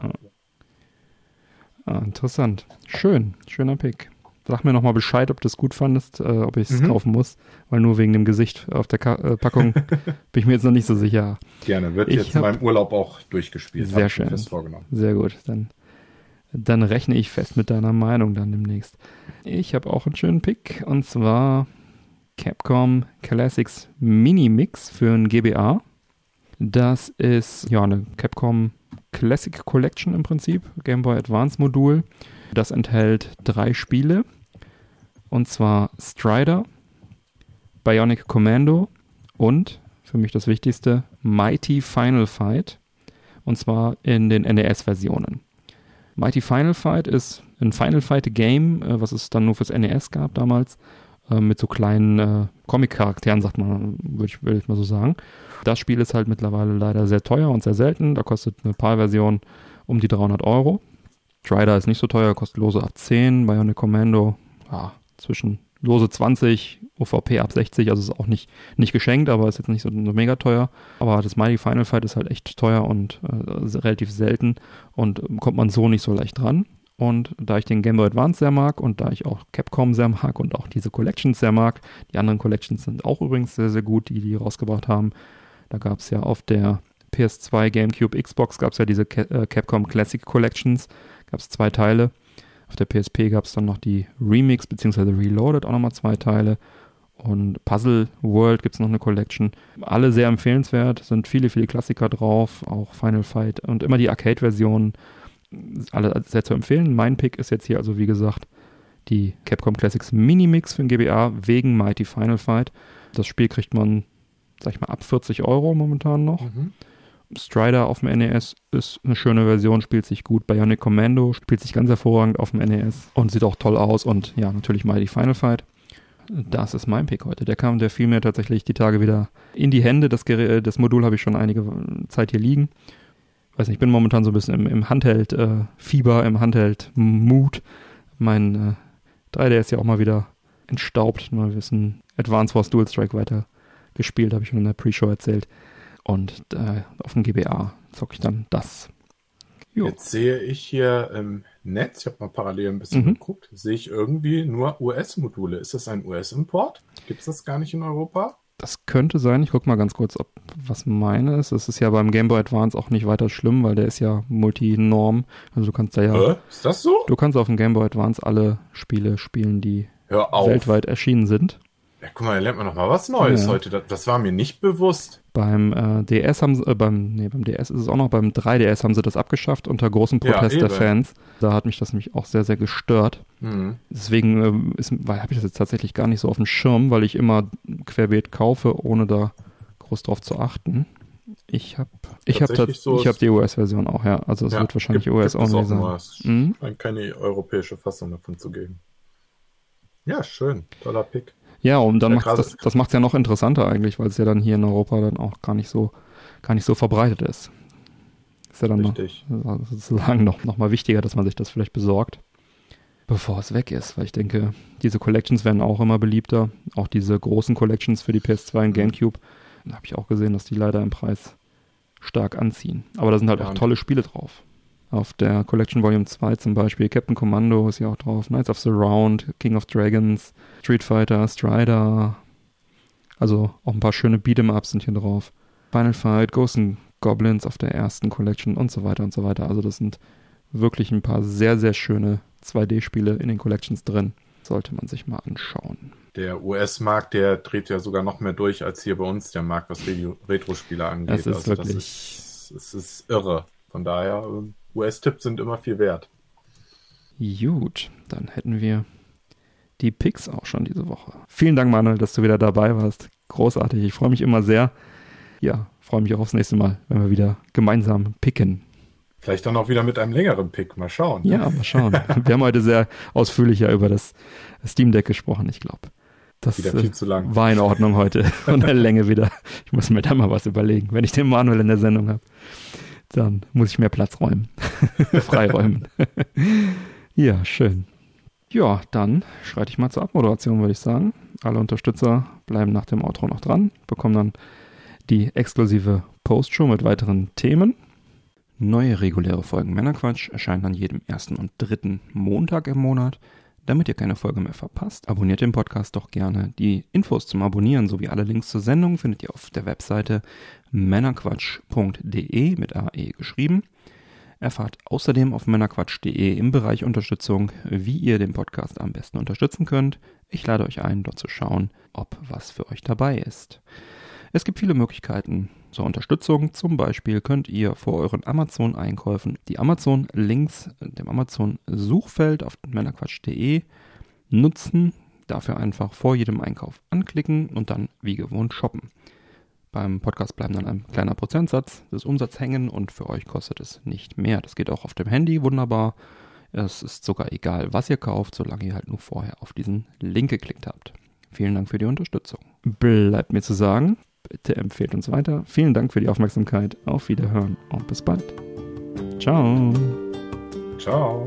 Ah, interessant. Schöner Pick. Sag mir nochmal Bescheid, ob du es gut fandest, ob ich es kaufen muss, weil nur wegen dem Gesicht auf der Packung bin ich mir jetzt noch nicht so sicher. Gerne, wird jetzt in meinem Urlaub auch durchgespielt. Sehr schön. Fest vorgenommen. Sehr gut, dann rechne ich fest mit deiner Meinung dann demnächst. Ich habe auch einen schönen Pick und zwar Capcom Classics Mini-Mix für ein GBA. Das ist ja eine Capcom Classic Collection im Prinzip, Game Boy Advance Modul. Das enthält 3 Spiele und zwar Strider, Bionic Commando und, für mich das Wichtigste, Mighty Final Fight und zwar in den NES-Versionen. Mighty Final Fight ist ein Final Fight Game, was es dann nur fürs NES gab damals, mit so kleinen Comic-Charakteren, sagt man, würde ich mal so sagen. Das Spiel ist halt mittlerweile leider sehr teuer und sehr selten. Da kostet eine PAL-Version um die 300 €. Strider ist nicht so teuer, kostet lose ab 10, Bionic Commando zwischen lose 20, OVP ab 60, also ist auch nicht geschenkt, aber ist jetzt nicht so mega teuer. Aber das Mighty Final Fight ist halt echt teuer und relativ selten und kommt man so nicht so leicht dran. Und da ich den Game Boy Advance sehr mag und da ich auch Capcom sehr mag und auch diese Collections sehr mag, die anderen Collections sind auch übrigens sehr, sehr gut, die rausgebracht haben. Da gab es ja auf der PS2, GameCube, Xbox gab es ja diese Capcom Classic Collections, gab es 2 Teile. Auf der PSP gab es dann noch die Remix bzw. Reloaded, auch nochmal 2 Teile. Und Puzzle World gibt es noch eine Collection. Alle sehr empfehlenswert, sind viele, viele Klassiker drauf, auch Final Fight und immer die Arcade-Versionen. Alle sehr zu empfehlen. Mein Pick ist jetzt hier also, wie gesagt, die Capcom Classics Mini-Mix für den GBA wegen Mighty Final Fight. Das Spiel kriegt man, sag ich mal, ab 40 € momentan noch. Strider auf dem NES ist eine schöne Version, spielt sich gut. Bionic Commando spielt sich ganz hervorragend auf dem NES und sieht auch toll aus. Und ja, natürlich Mighty Final Fight. Das ist mein Pick heute. Der fiel mir tatsächlich die Tage wieder in die Hände. Das Modul habe ich schon einige Zeit hier liegen. Weiß nicht, ich bin momentan so ein bisschen im Handheld-Fieber, im Handheld-Mut. Mein 3D ist ja auch mal wieder entstaubt. Mal wissen, Advance Wars Dual Strike weiter gespielt, habe ich schon in der Pre-Show erzählt. Und auf dem GBA zocke ich dann das. Jo. Jetzt sehe ich hier im Netz, ich habe mal parallel ein bisschen geguckt, sehe ich irgendwie nur US-Module. Ist das ein US-Import? Gibt es das gar nicht in Europa? Das könnte sein. Ich gucke mal ganz kurz, ob was meine ist. Das ist ja beim Game Boy Advance auch nicht weiter schlimm, weil der ist ja Multinorm. Also du kannst da ja... Ist das so? Du kannst auf dem Game Boy Advance alle Spiele spielen, die weltweit erschienen sind. Ja, guck mal, da lernt man noch mal was Neues heute. Das war mir nicht bewusst. Beim DS haben sie... beim DS ist es auch noch. Beim 3DS haben sie das abgeschafft unter großem Protest der Fans. Da hat mich das nämlich auch sehr, sehr gestört. Deswegen habe ich das jetzt tatsächlich gar nicht so auf dem Schirm, weil ich immer querbeet kaufe, ohne da groß drauf zu achten. Ich hab die US-Version auch, ja. Also es wird wahrscheinlich US-only sein. Es scheint keine europäische Fassung davon zu geben. Ja, schön. Toller Pick. Ja, und dann macht das macht's ja noch interessanter eigentlich, weil es ja dann hier in Europa dann auch gar nicht so verbreitet ist. Ist ja dann noch, sozusagen noch mal wichtiger, dass man sich das vielleicht besorgt, bevor es weg ist. Weil ich denke, diese Collections werden auch immer beliebter. Auch diese großen Collections für die PS2 und GameCube. Da habe ich auch gesehen, dass die leider im Preis stark anziehen. Aber da sind halt auch tolle Spiele drauf. Auf der Collection Volume 2 zum Beispiel Captain Commando ist ja auch drauf, Knights of the Round, King of Dragons, Street Fighter, Strider. Also auch ein paar schöne Beat'em-Ups sind hier drauf. Final Fight, Ghosts and Goblins auf der ersten Collection und so weiter und so weiter. Also das sind wirklich ein paar sehr, sehr schöne 2D-Spiele in den Collections drin. Sollte man sich mal anschauen. Der US-Markt, der dreht ja sogar noch mehr durch als hier bei uns, der Markt, was Retro-Spiele angeht. Das ist also wirklich... Das ist irre. Von daher, US-Tipps sind immer viel wert. Gut, dann hätten wir die Picks auch schon diese Woche. Vielen Dank, Manuel, dass du wieder dabei warst. Großartig, ich freue mich immer sehr. Ja, freue mich auch aufs nächste Mal, wenn wir wieder gemeinsam picken. Vielleicht dann auch wieder mit einem längeren Pick. Mal schauen. Ja, mal schauen. Wir haben heute sehr ausführlicher über das Steam Deck gesprochen, ich glaube. Das viel zu lang. War in Ordnung heute. Von der Länge wieder. Ich muss mir da mal was überlegen. Wenn ich den Manuel in der Sendung habe, dann muss ich mehr Platz räumen. Freiräumen. Ja, schön. Ja, dann schreite ich mal zur Abmoderation, würde ich sagen. Alle Unterstützer bleiben nach dem Outro noch dran, bekommen dann die exklusive Postshow mit weiteren Themen. Neue reguläre Folgen Männerquatsch erscheinen an jedem ersten und dritten Montag im Monat. Damit ihr keine Folge mehr verpasst, abonniert den Podcast doch gerne. Die Infos zum Abonnieren sowie alle Links zur Sendung findet ihr auf der Webseite männerquatsch.de mit AE geschrieben. Erfahrt außerdem auf männerquatsch.de im Bereich Unterstützung, wie ihr den Podcast am besten unterstützen könnt. Ich lade euch ein, dort zu schauen, ob was für euch dabei ist. Es gibt viele Möglichkeiten zur Unterstützung. Zum Beispiel könnt ihr vor euren Amazon-Einkäufen die Amazon-Links, dem Amazon-Suchfeld auf männerquatsch.de nutzen. Dafür einfach vor jedem Einkauf anklicken und dann wie gewohnt shoppen. Beim Podcast bleiben dann ein kleiner Prozentsatz des Umsatzes hängen und für euch kostet es nicht mehr. Das geht auch auf dem Handy wunderbar. Es ist sogar egal, was ihr kauft, solange ihr halt nur vorher auf diesen Link geklickt habt. Vielen Dank für die Unterstützung. Bleibt mir zu sagen... Bitte empfehlt uns weiter. Vielen Dank für die Aufmerksamkeit. Auf Wiederhören und bis bald. Ciao. Ciao.